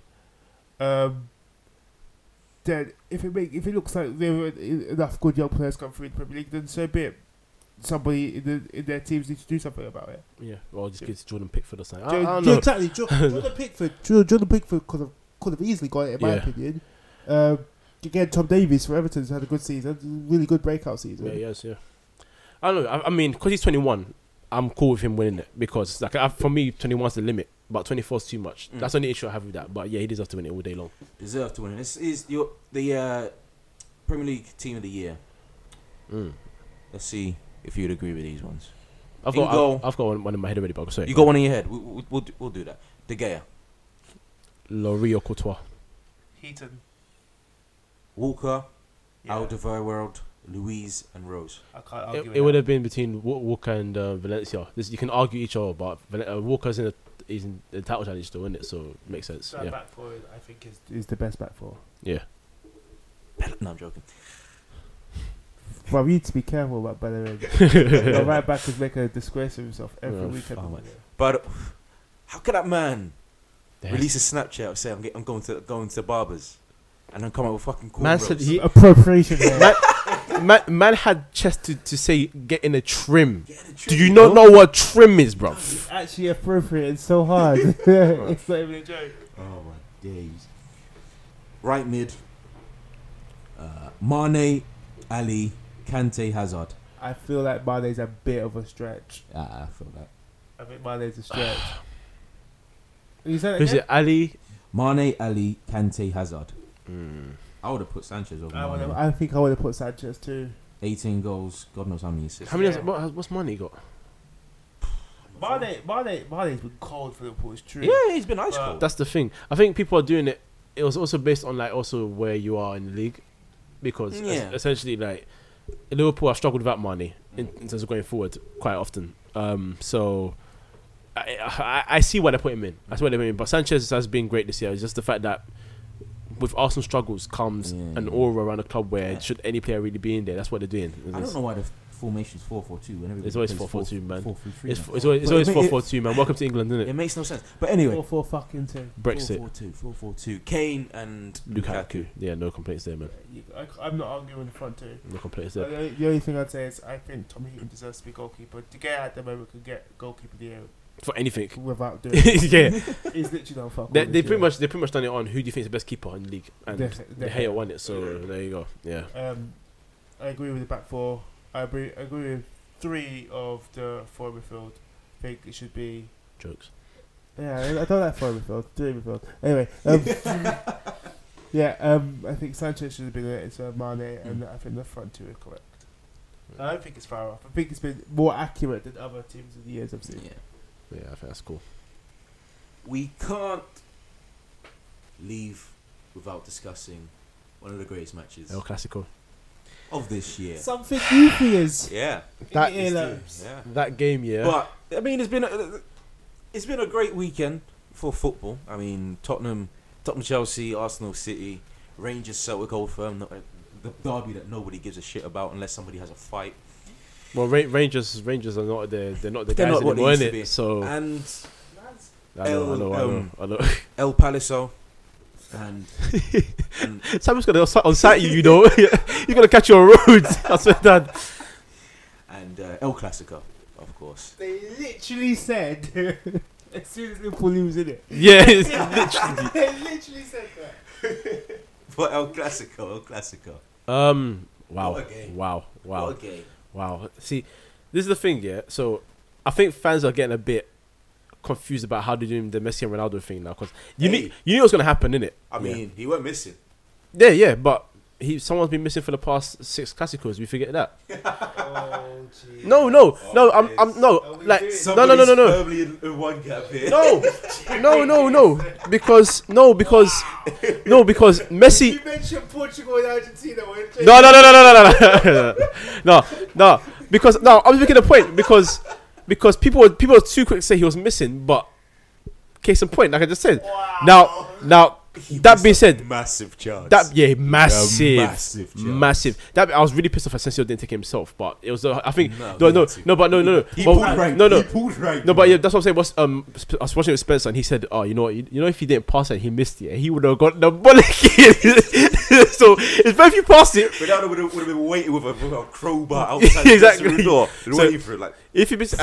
Then if it looks like there were enough good young players come through in the Premier League, then so be it. Somebody in their teams needs to do something about it. Yeah, well, just give Jordan Pickford a sign. Exactly, Jordan Pickford could have easily got it in my opinion. Again, Tom Davies for Everton's had a good season, really good breakout season. Yeah, yes, yeah. I don't know. I mean, because he's 21, I'm cool with him winning it because, like, for me, 21's the limit, but 24's too much. That's the only issue I have with that. But yeah, he deserves to win it all day long. Deserve to win it. This is the Premier League Team of the Year. Mm. Let's see if you'd agree with these ones. I've got one in my head already, but I'm sorry. You got one in your head. We'll do that. De Gea, Lloris or Courtois, Heaton, Walker, Alderweireld, Louise and Rose. I can't argue it would have been between Walker and Valencia. You can argue each other, but Walker's he's in the title challenge still, isn't it? So it makes sense. That back four, I think, is the best back four. Yeah. No, I'm joking. Well, we need to be careful about Bellerin. The right back is making a disgrace of himself every weekend. Oh, but how could that man release a Snapchat and say, I'm going to the barbers? And then come up with fucking cool man said appropriation. man had chest to say get in a trim. Do you not know what trim is, bro? It's actually appropriated so hard. It's not even a joke. Oh my days. Right mid. Mane, Ali, Kante, Hazard. I feel like Mane's a bit of a stretch. I feel that. I think Mane's a stretch. Is it Ali? Mane, Ali, Kante, Hazard. Mm. I would have put Sanchez over. I think I would have put Sanchez too. 18 goals, God knows how many assists. How many? What's Mane got? Mane's been cold for Liverpool. It's true. Yeah, he's been ice cold. That's the thing. I think people are doing it. It was also based on also where you are in the league, because essentially Liverpool have struggled without Mane in terms of going forward quite often. So. I see why they put him in. That's why they put him in. But Sanchez has been great this year. It's just the fact that with Arsenal struggles comes an aura around the club where should any player really be in there? That's what they're doing. I don't know why the formation is 4-4-2. It's always 4-4-2, man. 4-3-3. It's always 4-4-2, man. Welcome to England, isn't it? It makes no sense. But anyway, 4-4-2. Brexit. 4-4-2. Kane and Lukaku. Yeah, no complaints there, man. I'm not arguing the front two. No complaints there. The only thing I'd say is I think Tommy Heaton deserves to be goalkeeper. De Gea at the moment could get goalkeeper of the year. For anything, without doing it. He's literally done fuck. They pretty much done it on who do you think is the best keeper in the league, and De Gea won it. So there you go. Yeah. I agree with the back four. I agree with three of the four midfield. I think it should be jokes. Yeah, I don't like four midfield. Three midfield. Anyway. I think Sanchez should have been it. So Mane, and I think the front two are correct. I don't think it's far off. I think it's been more accurate than other teams in the years I've seen. Yeah. Yeah, I think that's cool. We can't leave without discussing one of the greatest matches. El Clasico. Of this year. Something new for us. Yeah. That game, yeah. But, I mean, it's been a great weekend for football. I mean, Tottenham, Chelsea, Arsenal, City, Rangers, Celtic, Old Firm, the derby that nobody gives a shit about unless somebody has a fight. Well, Rangers are not there. They're not the guys that were in it. So and I know. El Palaiso and someone's gonna on sight you know. You're gonna catch your roads. That's what done. And El Clasico, of course. They literally said as soon as Liverpool lose in it. Yeah, it's literally. They literally said that. But El Clasico. Wow. What a game. Wow. What a game. Wow. See, this is the thing, yeah. So, I think fans are getting a bit confused about how they're doing the Messi and Ronaldo thing now. Because you knew what's going to happen, innit? I mean, he went missing. Yeah, but someone's been missing for the past six Clásicos. We forget that. Oh, geez. Because Messi. You mentioned Portugal and Argentina. I was making a point because people are too quick to say he was missing, but case in point, like I just said. Wow. Now. That being said, massive chance. Massive. That I was really pissed off that Asensio didn't take it himself, but it was. He pulled rank. That's what I'm saying. I was watching with Spencer, and he said, "Oh, you know, if he didn't pass it, and he missed it, he would have got the ball." So it's better if you pass it. Ronaldo would have been waiting with a crowbar outside the door, waiting for it. Like if you missed,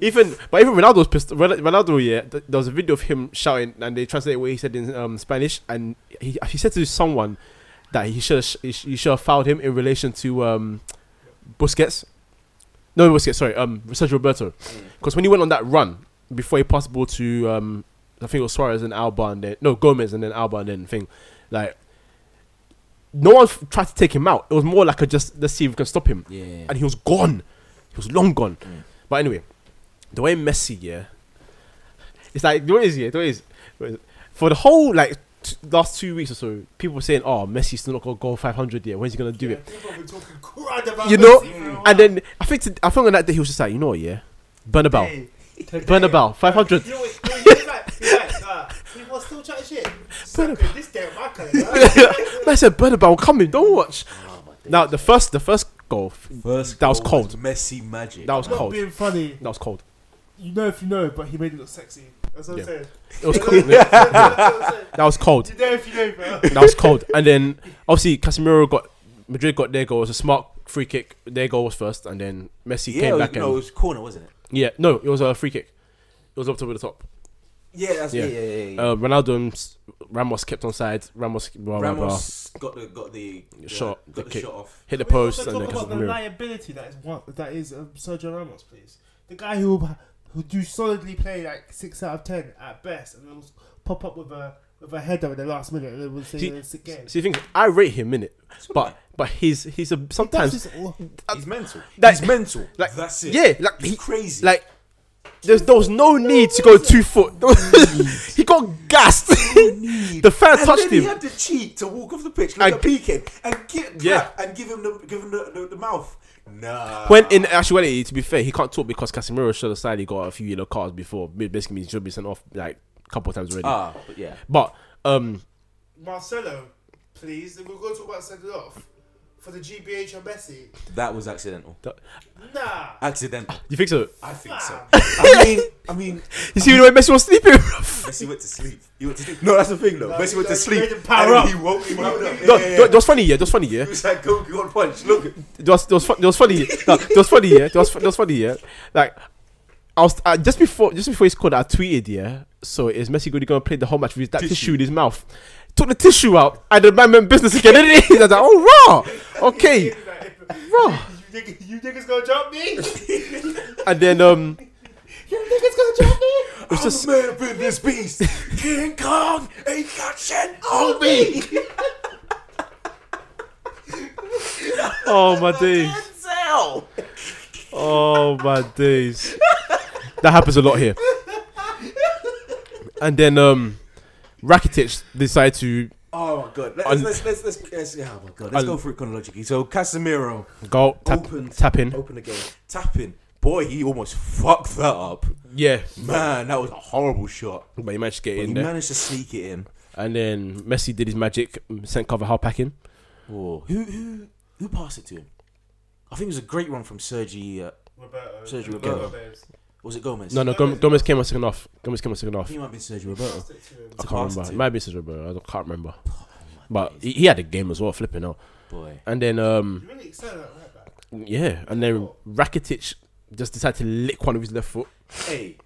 even Ronaldo's pissed. Ronaldo, yeah, there was a video of him shouting, and they translated what he said in Spanish. And he said to someone that he should have fouled him in relation to Sergio Roberto, because when he went on that run before he passed the ball to I think it was Suarez and Alba, and then Gomez, and then Alba, and then no one tried to take him out. It was more like let's see if we can stop him. Yeah. And he was gone. He was long gone. Yeah. But anyway, the way Messi, yeah, it's like the way it is. For the whole last 2 weeks or so, people were saying, "Oh, Messi's still not gonna go 500 yet. When's he gonna do it?" People were talking crud about Messi. And then I think on that day he was just like, Bernabeu, 500. People still chatting shit. This day, my I said, Bernabeu, I'm coming. Don't watch. Now the first goal, that was cold. Messi magic. That was cold. Not being funny. That was cold. You know if you know, but he made it look sexy. That's what I'm saying. It was cold. That was cold. That was cold. And then obviously Madrid got their goal. It was a smart free kick. Their goal was first, and then Messi came back. It was corner, wasn't it? Yeah, no, it was a free kick. It was up over the top. Yeah, that's it. Yeah. Ronaldo and Ramos kept on side. Ramos got the shot off. Hit the post. And then about the liability that is Sergio Ramos, please. The guy who do solidly play 6 out of 10 at best, and then pop up with a header in the last minute, and then we'll say it's a game. See, the thing is, I rate him in it, but he's mental. He's mental. That's it. Yeah, he's crazy. There was no need to go 2 foot. He got gassed. The fan touched him. He had the cheek to walk off the pitch like a peacock and give him the mouth. Nah. When in actuality, to be fair, he can't talk because Casemiro showed aside he got a few yellow cards before. Basically, means he should be sent off a couple of times already. Marcelo, please. We're going to talk about sending off for the GBH and Messi. That was accidental. Accidental. You think so? I think so. I mean, you see the way Messi was sleeping. Messi went to sleep. No, that's the thing though. Messi went to sleep. He power up. He woke up. That was funny. Yeah, that was funny. Yeah. He was like, go on punch. Look. That was funny. Yeah. I was just before he scored, I tweeted. Yeah. So is Messi going to play the whole match with that tissue in his mouth? Took the tissue out and the man meant business again. I was like, oh, raw. Okay. Raw. You niggas gonna jump me? And then, you niggas gonna jump me? It's just a man with this beast. King Kong ain't got shit on me. Oh, my days. Oh, my days. That happens a lot here. And then, Rakitic decided to. Oh my god! Let's go through it chronologically. So Casemiro goal open the game, tapping. Boy, he almost fucked that up. Yeah, man, that was a horrible shot. But he managed to get it in. He managed to sneak it in. And then Messi did his magic, sent Carvajal packing. Oh, who passed it to him? I think it was a great one from Sergi Roberto. Was it Gomez? No, Gomez came on second off. He might have been Sergio Roberto. I can't remember. It might be Sergio Roberto. I can't remember. But he had a game as well, flipping out. Boy. And then... You're really excited about right back. Yeah. And then Rakitic just decided to lick one of his left foot. Hey.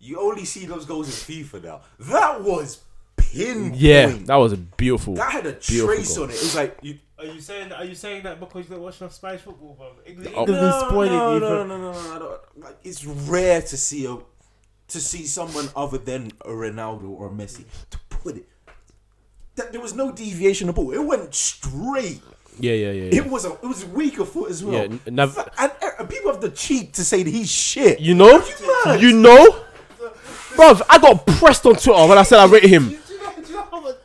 You only see those goals in FIFA now. That was pinpoint. Yeah, that was a beautiful... That had a trace on it. It was like... Are you saying that because you don't watch enough Spanish football, bro? No. It's rare to see someone other than a Ronaldo or a Messi to put it there was no deviation of the ball. It went straight. Yeah. It was weaker foot as well. Yeah, and people have the cheek to say that he's shit. You know? You know? Bruv, I got pressed on Twitter when I said I rate him. Do you know how much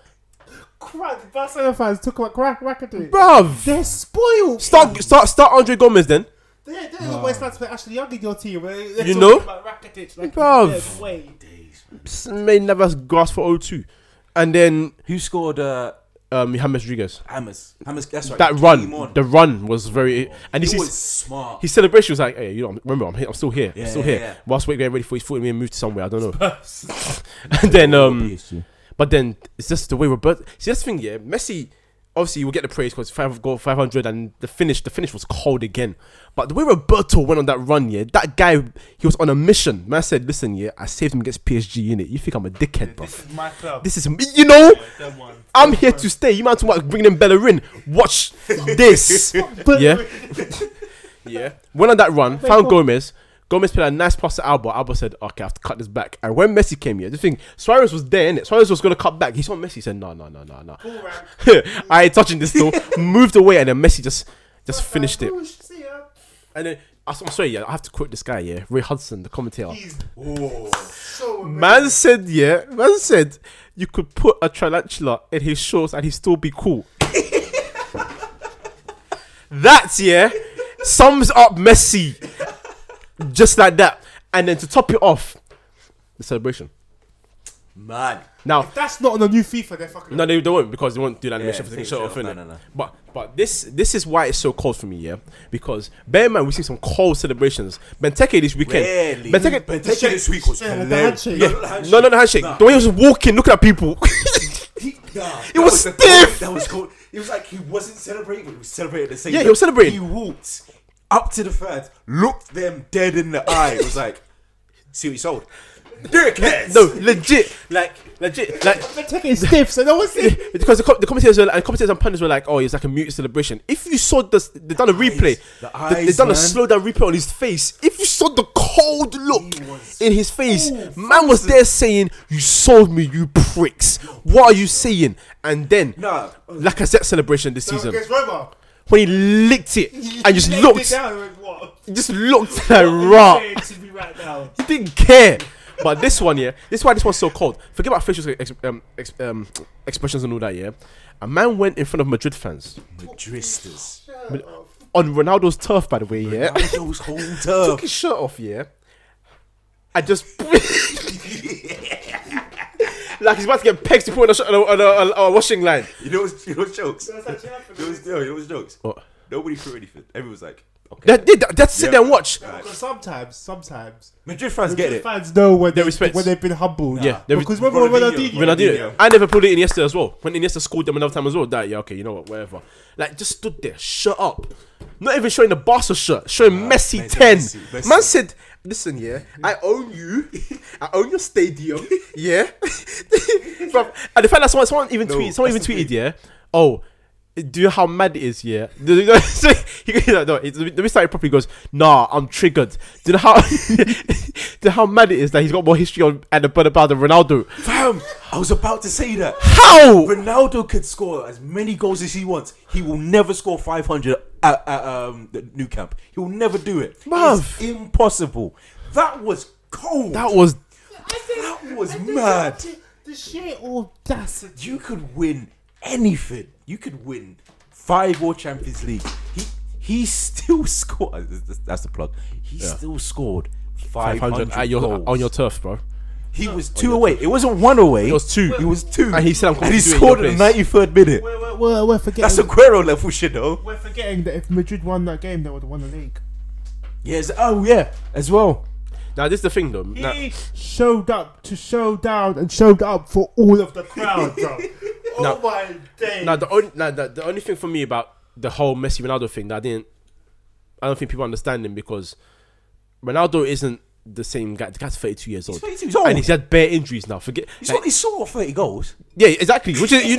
crap Barcelona fans took about Rakitic? Bruv! They're spoiled. Start Andre Gomez then. They're the worst fans for Ashley Young in your team. They're you know? About Rakitic, like, bruv. Way. May never grasp for 0-2. And then... Who scored... James Rodriguez. That's right. That run. The run was very... and he was smart. His celebration was like, hey, you know, remember, I'm still here. I'm still here. Yeah. Whilst we're getting ready for his foot, we moved to somewhere. I don't know. And then... but then, it's just the way Roberto... See, that's the thing, yeah. Messi, obviously, you will get the praise because 500 and the finish was cold again. But the way Roberto went on that run, yeah, that guy, he was on a mission. Man, I said, listen, yeah, I saved him against PSG, innit? You think I'm a dickhead, bro? This is my club. This is me. You know? Yeah, I'm here to stay. You might want to bring them Bellerin. Watch this. Yeah. Yeah. Went on that run, found Gomez. Gomez played a nice pass to Alba. Alba said, okay, I have to cut this back. And when Messi came here, the thing, Suarez was there, innit? Suarez was going to cut back. He saw Messi, said, no. I ain't touching this though. Moved away, and then Messi just finished it. And then, I'm sorry, yeah, I have to quote this guy, yeah, Ray Hudson, the commentator. So man said, you could put a tarantula in his shorts and he'd still be cool. That, yeah, sums up Messi. Just like that. And then to top it off, the celebration. Man. Now, if that's not on the new FIFA, they're fucking... No, they won't, because they won't do the animation for the show off, innit? No. But this is why it's so cold for me, yeah? Because, bear in mind, we've seen some cold celebrations. Benteke this weekend. Really? Benteke this week was... No, the handshake. Nah. The way he was walking, looking at people. It was stiff. That was cold. It was like he wasn't celebrating, he was celebrating the same thing. Yeah, he was celebrating. He walked up to the fans, looked them dead in the eye. It was like, see what you sold. No, legit. Like, Benteke is stiff, so no one's seeing. Because the commentators were like, and commentators and pundits were like, oh, it's like a muted celebration. If you saw this, they've done a replay. They've done a slow down replay on his face. If you saw the cold look in his face, man was there saying, you sold me, you pricks. What are you saying? And then, Lacazette celebration this season. When he licked it and just looked. It down, like, what? Just looked like rot. He didn't care. But this one, yeah, this is why this one's so cold. Forget about facial expressions and all that, yeah. A man went in front of Madrid fans. Madristers. On Ronaldo's turf, by the way, yeah. Ronaldo's whole turf. Took his shirt off, yeah. I just. Like he's about to get pegs to put on a washing line. You know what's jokes? You know what's jokes? What? Nobody threw anything. Everyone's like, okay. That's sit there and watch. Yeah, right. Sometimes. Madrid fans get it. Fans know when they've been humbled. Nah. Yeah. Because remember when Ronaldinho. I never put it Iniesta as well. When Iniesta scored them another time as well. That, yeah, okay, you know what, whatever. Like, just stood there, shut up. Not even showing the Barca shirt. Showing Messi 10. Messi. Man said... Listen, yeah, I own you. I own your stadium. Yeah, but, and the fact that someone tweeted, yeah, oh, do you know how mad it is? Yeah, so he goes, no, let me start it properly. He goes, nah, I'm triggered. Do you know how? Do you know how mad it is that he's got more history on and about than Ronaldo? Fam, I was about to say that. How Ronaldo could score as many goals as he wants, he will never score 500. At the new camp, he will never do it. It's impossible. That was cold. That was mad. The sheer audacity. You could win anything. You could win 5 or Champions League. He still scored. That's the plug. He still scored 500 at on your turf, bro. He was 2 away. It wasn't 1 away. It was 2. It was 2. And he said, and he scored in the 93rd minute. We're forgetting. That's Aguero level shit, though. We're forgetting that if Madrid won that game, they would have won the league. Yes. Oh, yeah. As well. Now, this is the thing, though. He showed up to show down and showed up for all of the crowd, bro. Oh, my days. Now, the only thing for me about the whole Messi-Ronaldo thing that I don't think people understand him, because Ronaldo isn't the same guy. The guy's 32 years old. And he's had bare injuries now. Forget. He saw 30 goals. Yeah, exactly. Which is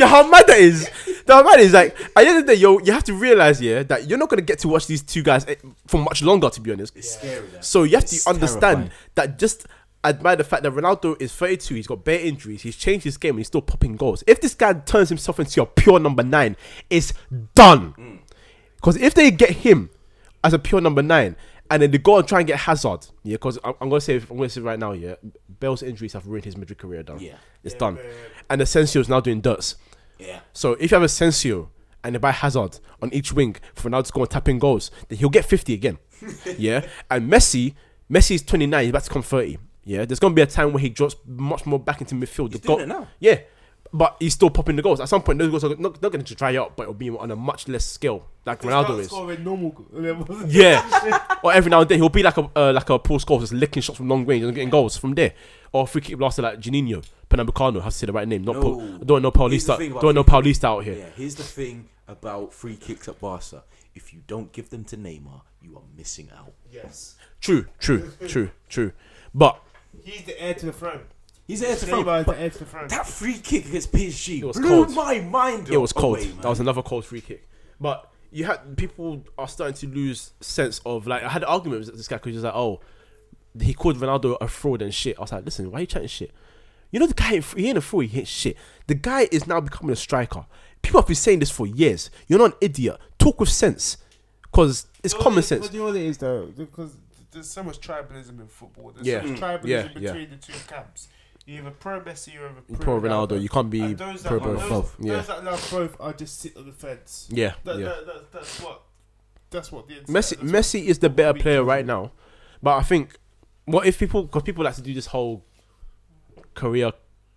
how mad that is. The how mad is, like, at the end of the day, you have to realize, yeah, that you're not gonna get to watch these two guys for much longer. To be honest, it's scary. So you have to understand terrifying. That just admire the fact that Ronaldo is 32, he's got bare injuries, he's changed his game, and he's still popping goals. If this guy turns himself into a pure number 9, it's done. Because if they get him as a pure number 9, and then they go and try and get Hazard, yeah, because I'm gonna say right now, yeah, Bale's injuries have ruined his Madrid career down. Yeah. It's done. Man. And Asensio's now doing dirts. Yeah. So if you have Asensio and they buy Hazard on each wing for now to go and tap in goals, then he'll get 50 again. Yeah. And Messi's 29, he's about to come 30. Yeah, there's gonna be a time where he drops much more back into midfield. He's doing it now. Yeah, but he's still popping the goals. At some point, those goals are not going to dry out, but it'll be on a much less scale, like Ronaldo is. Normal. Yeah, or every now and then he'll be like a Paul Scholes, just licking shots from long range and getting goals from there. Or free kick blaster like Juninho, Pernambucano, has to say the right name. Don't know Paulista out here. Yeah, here's the thing about free kicks at Barca: if you don't give them to Neymar, you are missing out. Yes. True. But he's the heir to the throne. That free kick against PSG blew my mind. It was cold. That was another cold free kick. But you had people are starting to lose sense of, like, I had an argument with this guy because he was like, oh, he called Ronaldo a fraud and shit. I was like, listen, why are you chatting shit? You know the guy, he ain't a fraud, he ain't shit. The guy is now becoming a striker. People have been saying this for years. You're not an idiot. Talk with sense, because it's common sense. But you know what it is though, because there's so much tribalism in football. There's so much tribalism between the two camps. You have a pro Messi or a pro Ronaldo. You can't be pro both. Those that love both are just sit on the fence. Yeah, That's what the internet, Messi is the better player right now. But I think, what if people, because people like to do this whole career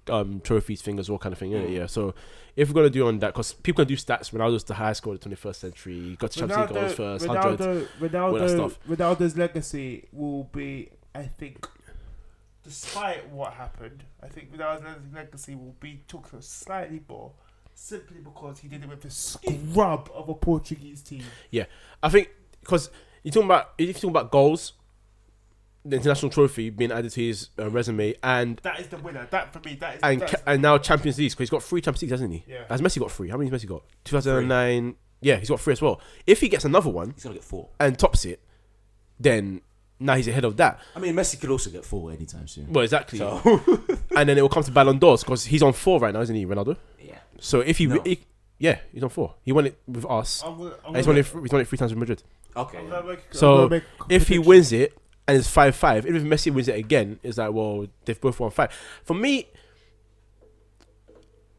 trophies thing as well, kind of thing, isn't it? Yeah. So if we're gonna do on that, because people can do stats, Ronaldo's the highest scorer of the 21st century. He got Champions League goals first, 100. All that stuff. Ronaldo's legacy will be, I think, despite what happened, I think Ronaldo's legacy will be talked about slightly more, simply because he did it with a scrub of a Portuguese team. Yeah, I think because if you talk about goals, the international trophy being added to his resume, and that is the winner. That for me, that is. And now Champions League, because he's got 3 Champions Leagues, hasn't he? Yeah. Has Messi got 3? How many has Messi got? 2009. Yeah, he's got 3 as well. If he gets another one, he's gonna get 4 and tops it. Then now he's ahead of that. I mean, Messi could also get 4 anytime soon. Well, exactly. So. And then it will come to Ballon d'Ors, because he's on 4 right now, isn't he, Ronaldo? Yeah. So if he's on 4. He won it with us. He's won it 3 times with Madrid. Okay. Yeah. So if he wins it. And it's 5-5. Even if Messi wins it again, it's like, well, they've both won 5. For me,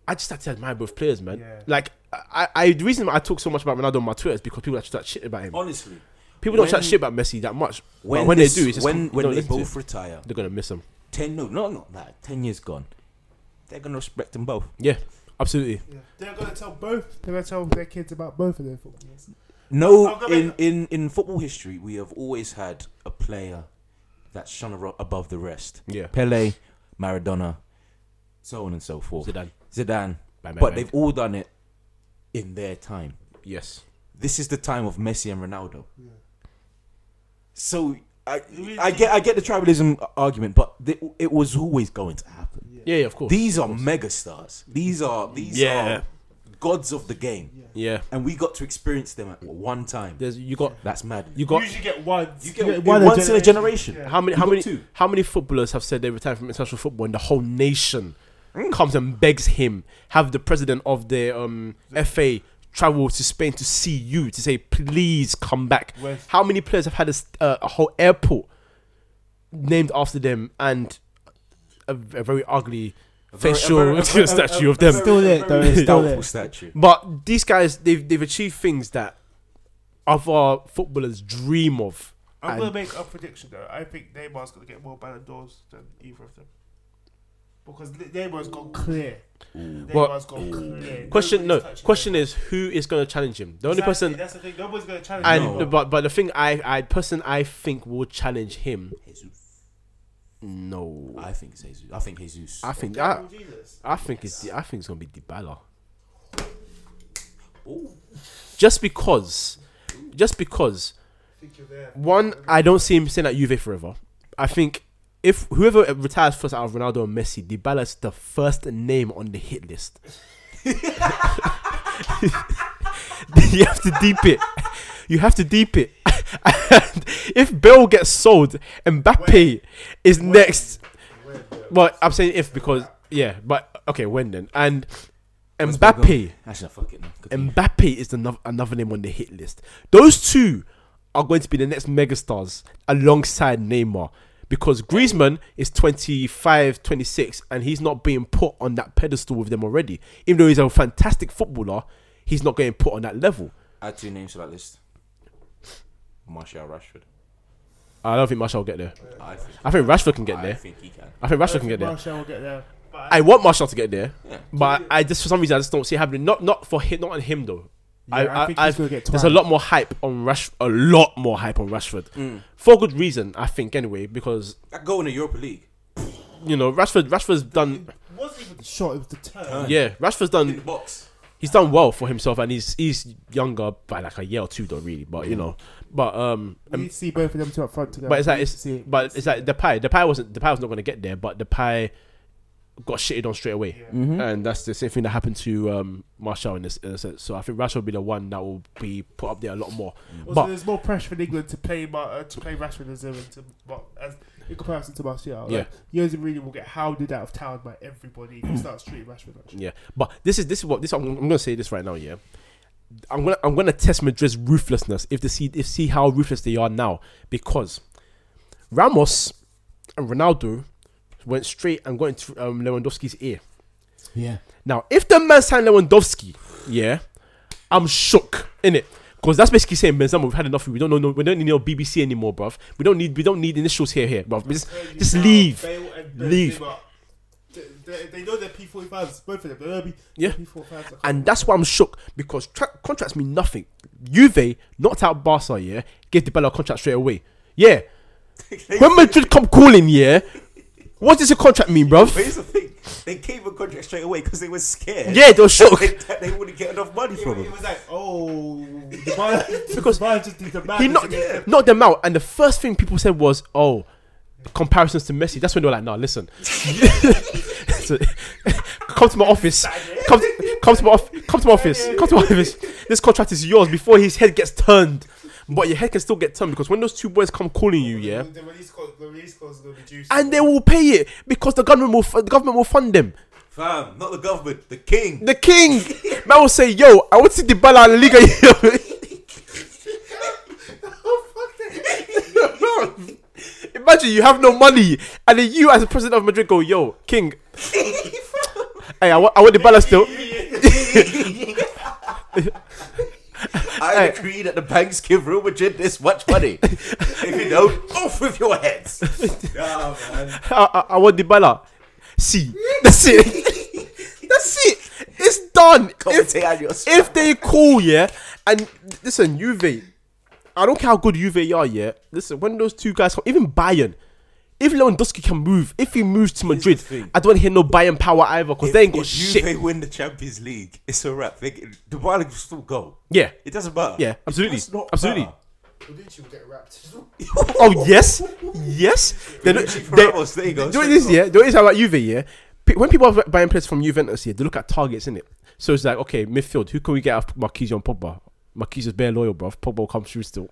I just had to admire both players, man. Yeah. Like, the reason I talk so much about Ronaldo on my Twitter is because people actually chat shit about him. Honestly. People don't chat shit about Messi that much. When they both retire, they're going to miss him. 10 years gone. They're going to respect them both. Yeah, absolutely. Yeah. They're going to tell both. They're going to tell their kids about both of their footballers. No, in football history, we have always had a player that shone above the rest. Yeah. Pele, Maradona, so on and so forth. Zidane. But they've all done it in their time. Yes. This is the time of Messi and Ronaldo. Yeah. So I get the tribalism argument, but it was always going to happen. Yeah, of course. These are megastars. These are gods of the game, and we got to experience them at one time. That's mad. You usually get once in a generation. Yeah. How many footballers have said they retire from international football, and the whole nation comes and begs him? Have the president of the FA travel to Spain to see you to say, please come back? How many players have had a whole airport named after them, and a very ugly facial statue of them? Still there. Statue. But these guys, they've achieved things that other footballers dream of. I'm gonna make a prediction though. I think Neymar's gonna get more Ballon d'Ors than either of them, because Neymar's gone clear. Question is, who is gonna challenge him? The only person. That's the thing. Nobody's gonna challenge him. But the thing I think will challenge him. Jesus. No, I think it's Jesus. I think it's gonna be Dybala. Ooh. Just because. One, I don't see him staying at Juve forever. I think if whoever retires first out of Ronaldo and Messi, Dybala is the first name on the hit list. You have to deep it. And if Bale gets sold, Mbappe is next. Well, I'm saying if because yeah, but okay, when then? And Mbappe. Actually, fuck it. Mbappe is another name on the hit list. Those two are going to be the next megastars alongside Neymar. Because Griezmann is 25, 26, and he's not being put on that pedestal with them already. Even though he's a fantastic footballer, he's not getting put on that level. Add two names to that list. Martial, Rashford. I don't think Martial will get there. I think Rashford can get there. I think he can. I think Rashford can get there. Martial will get there. I want Martial to get there, yeah. But I just for some reason I just don't see it happening. Not on him though. Yeah, I think there's a lot more hype on Rashford. For good reason, I think. Anyway, because that goal in the Europa League, you know, Rashford's done. It wasn't even the shot; it was the turn. Yeah, Rashford's done. In the box. He's done well for himself, and he's younger by like a year or two, though. Really, but you know, but we see both of them two up front together. But it's like Depay was not going to get there, but Depay got shitted on straight away, and that's the same thing that happened to Martial in a sense. So I think Rashford will be the one that will be put up there a lot more. Also, but there's more pressure in England to play Rashford as in comparison to Martial. Yeah, Jose Mourinho will get hounded out of town by everybody who starts treating Rashford. Actually. Yeah, but this is what I'm going to say this right now. Yeah, I'm going to test Madrid's ruthlessness if they see how ruthless they are now, because Ramos and Ronaldo went straight and got into Lewandowski's ear. Yeah. Now, if the man signed Lewandowski, yeah, I'm shook, innit? Because that's basically saying, Benzema, we've had enough. We don't need no BBC anymore, bruv. We don't need initials here, bruv. Just leave. Leave. They know they're P45s, both of them. Yeah. P45s. And that's why I'm shook, because contracts mean nothing. Juve knocked out Barca, yeah, gave the Bella contract straight away. Yeah. When Madrid come calling, yeah, what does a contract mean, bruv? But here's the thing. They gave a contract straight away because they were scared. Yeah, they were shook. They wouldn't get enough money from him. It was like, because just did the man. He knocked them out. And the first thing people said was, oh, comparisons to Messi. That's when they were like, nah, listen. Come to my office. Come to my office. This contract is yours before his head gets turned. But your head can still get turned, because when those two boys come calling you, yeah, the release clause will be juicy, and they will pay it because the government will fund them. Fam, not the government, the king. The king. Man will say, "Yo, I want to see the Dybala in the Liga." Oh fuck that! Imagine you have no money, and then you, as the president of Madrid, go, "Yo, king. Hey, I want the Dybala still." I agree that the banks give Real Madrid this much money. If you don't, off with your heads. Oh, man. I want Dybala. See, that's it. That's it. It's done. If they call, yeah, and listen, Juve, I don't care how good Juve are, yeah. Listen, when those two guys come, even Bayern, if Lewandowski can move, if he moves to Madrid, I don't hear no Bayern power either, because they ain't got shit. If they win the Champions League, it's a wrap. Dybala can still go. Yeah. It doesn't matter. Yeah, absolutely. Absolutely. Vinicius will get wrapped. Oh, yes. Yes. There you go. Do it about Juve, yeah? When people are buying players from Juventus, yeah, they look at targets, innit? So it's like, okay, midfield, who can we get out of Marquinhos and Pogba? Marquinhos is bare loyal, bruv. Pogba will come through still.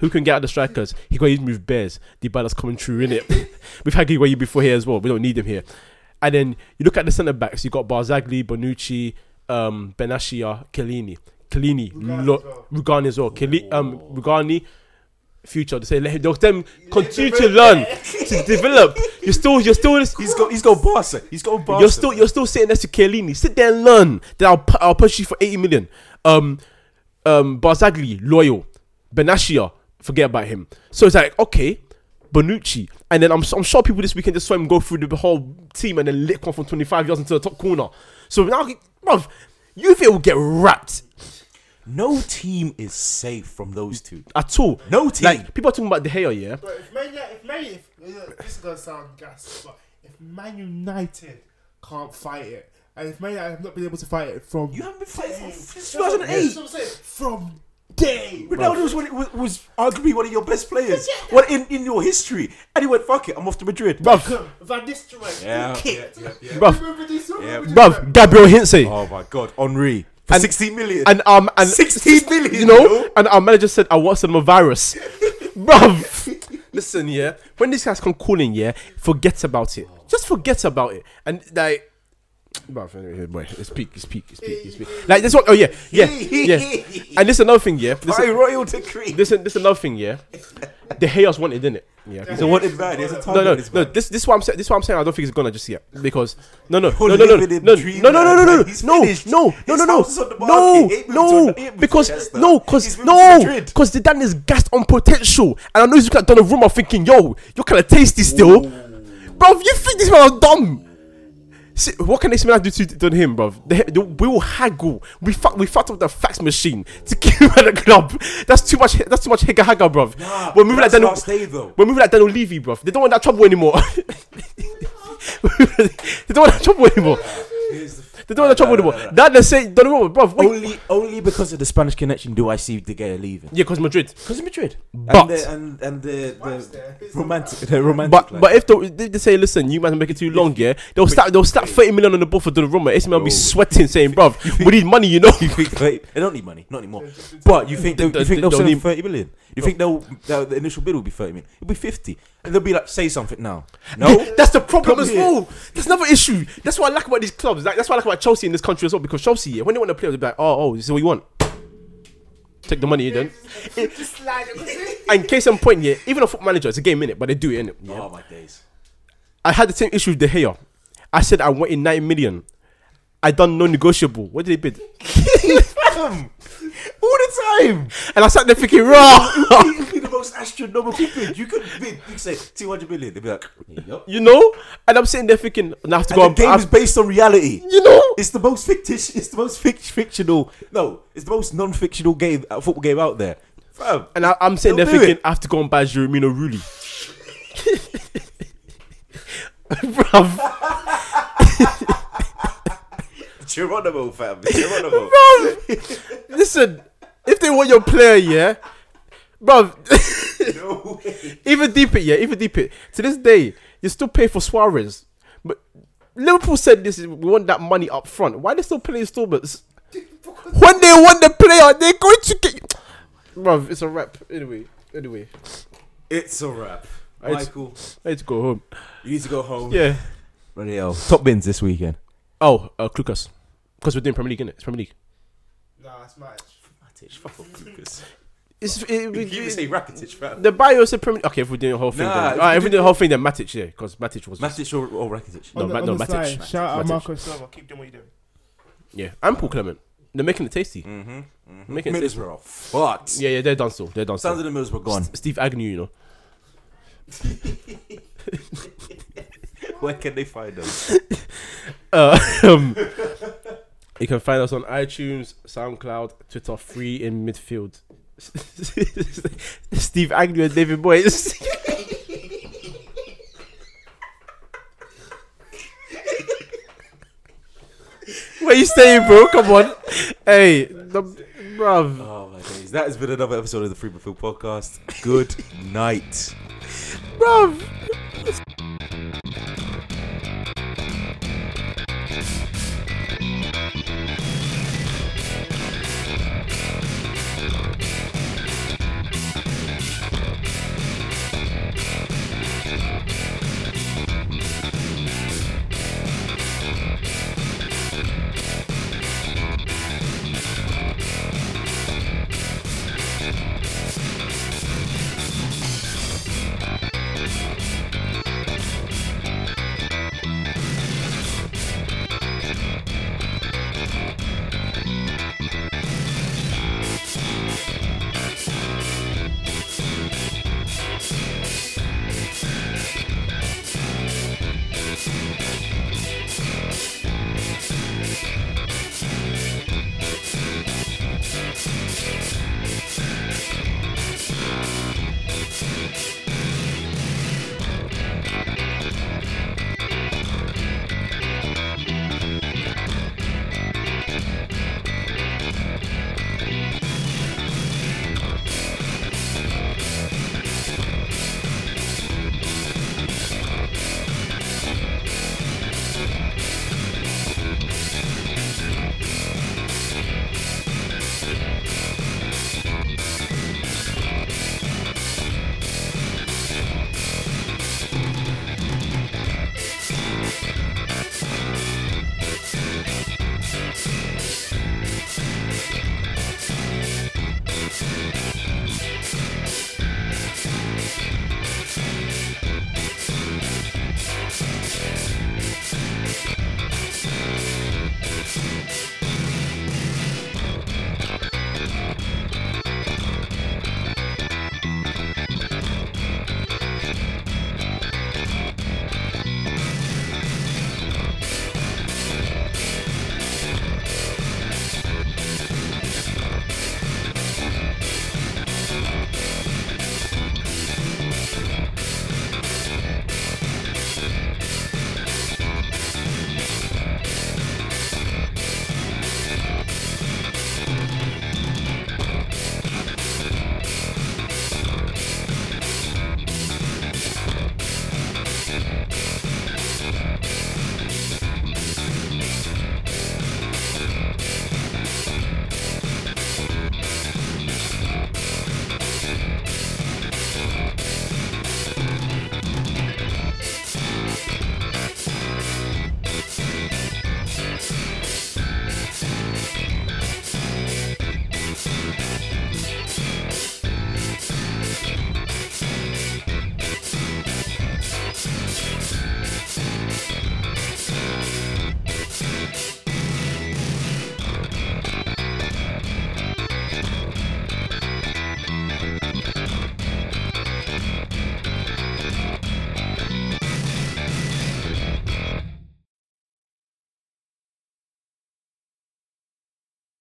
Who can get out of the strikers? He got his move bears. Dybala's coming through, innit? We've had Gueye before here as well. We don't need him here. And then you look at the centre backs. You got Barzagli, Bonucci, Benassia, Chiellini, Rugani as well. Rugani, future. They say let them continue to learn, to develop. You're still. He's got Barca. You're still sitting next to Chiellini. Sit there and learn. Then I'll push you for 80 million. Barzagli, loyal. Benassia. Forget about him. So it's like, okay, Bonucci. And then I'm sure people this weekend just saw him go through the whole team and then lick one from 25 yards into the top corner. So now, bruv, Juve will get wrapped. No team is safe from those two. At all. No team. Like, people are talking about De Gea, yeah? But if this is going to sound gas, but if Man United can't fight it, and if Man United have not been able to fight it from... You haven't been fighting from 2008. From... Day. Ronaldo was arguably one of your best players, one in your history, and he went, "Fuck it, I'm off to Madrid." Bruv, Van Nistelrooy, bruv, Gabriel Hintze. Oh my God, Henri for 16 million, and 16 million, you know. And our manager said, "I want some of virus, bruv." Listen, yeah, when these guys come calling, yeah, forget about it. Just forget about it. And like, boy, it's peak. Like this one, oh yeah. And this is another thing, yeah. By royal decree. This is another thing, yeah. The chaos wanted, didn't it? Yeah. It's a wanted bad. It's a target. No. This is what I'm saying. I don't think it's gonna just yet because because the Dan is gassed on potential, and I know he's looking at Donnarumma thinking, yo, you're kind of tasty still, bro. You think this man is dumb? See, what can Ismail do to him, bruv? We will haggle. We fucked up the fax machine to keep him at the club. That's too much higga, bruv. Nah, we're moving like Daniel. We're moving like Daniel Levy, bruv. They don't want that trouble anymore. They don't want that trouble anymore. That they say don't know, bruv. Only because of the Spanish connection do I see De Gea leaving. Yeah, because Madrid. But and the romantic. But if they say, listen, you might make it too long, yeah, they'll start 30 million on the ball for Donnarumma. It's gonna be sweating, saying, bruv, we need money, you know. They don't need money, not anymore. But you think they'll sell 30 million? You think the initial bid will be 30 million? It'll be 50, and they'll be like, say something now. No, that's the problem as well. That's another issue. That's what I like about these clubs. That's why I like about Chelsea in this country as well, because Chelsea, yeah, when they want to play, they'll be like, oh, this is what you want. Take the money, then. And case in point, yeah, even a football manager, it's a game in it, but they do it in it. Yeah. Oh my days! I had the same issue with De Gea. I said I wanted 9 million. I done non-negotiable. What did they bid? All the time, and I sat there thinking, raw. It would be the most astronomical bid. You could bid, you say 200 million. They'd be like, yep. You know. And I'm sitting there thinking, I have to go. The game is based on reality. You know, it's the most fictitious. It's the most fictional. No, it's the most non-fictional game, football game out there. Bro, and I'm sitting there thinking, I have to go and buy Jeremino Rulli. Bruv. Geronimo, fam. Geronimo. Bruv, listen, if they want your player, yeah, bruv, no way. even deep it. To this day, you still pay for Suarez. But Liverpool said this is, we want that money up front. Why are they still playing installments? When they want the player, they're going to get... Bruv, it's a wrap. Anyway. It's a wrap. Michael. I need to go home. You need to go home? Yeah. Bloody hell. Top bins this weekend. Oh, Klukas. Because we're doing Premier League, innit? It's Premier League. Nah, it's Matic. Fuck off, Klukas. You say Rakitic, fam. The bio said Premier League. Okay, if we're doing the whole thing, then. Alright, if we're doing the whole thing, then Matic, yeah. Because Matic was... Matic or Rakitic? No, Matic. Shout out Marco Silva. Keep doing what you're doing. Yeah, and Paul Clement. They're making it tasty. Mm-hmm. Middlesbrough. Fucked. Yeah, they're done still. Sounds like the Middlesbrough gone. Steve Agnew, you know. Where can they find us? You can find us on iTunes, SoundCloud, Twitter, Free in Midfield. Steve Agnew and David Boyce. Where you staying, bro? Come on. Hey, bruv. Oh, my days. That has been another episode of the Free Midfield Podcast. Good night. Bruv.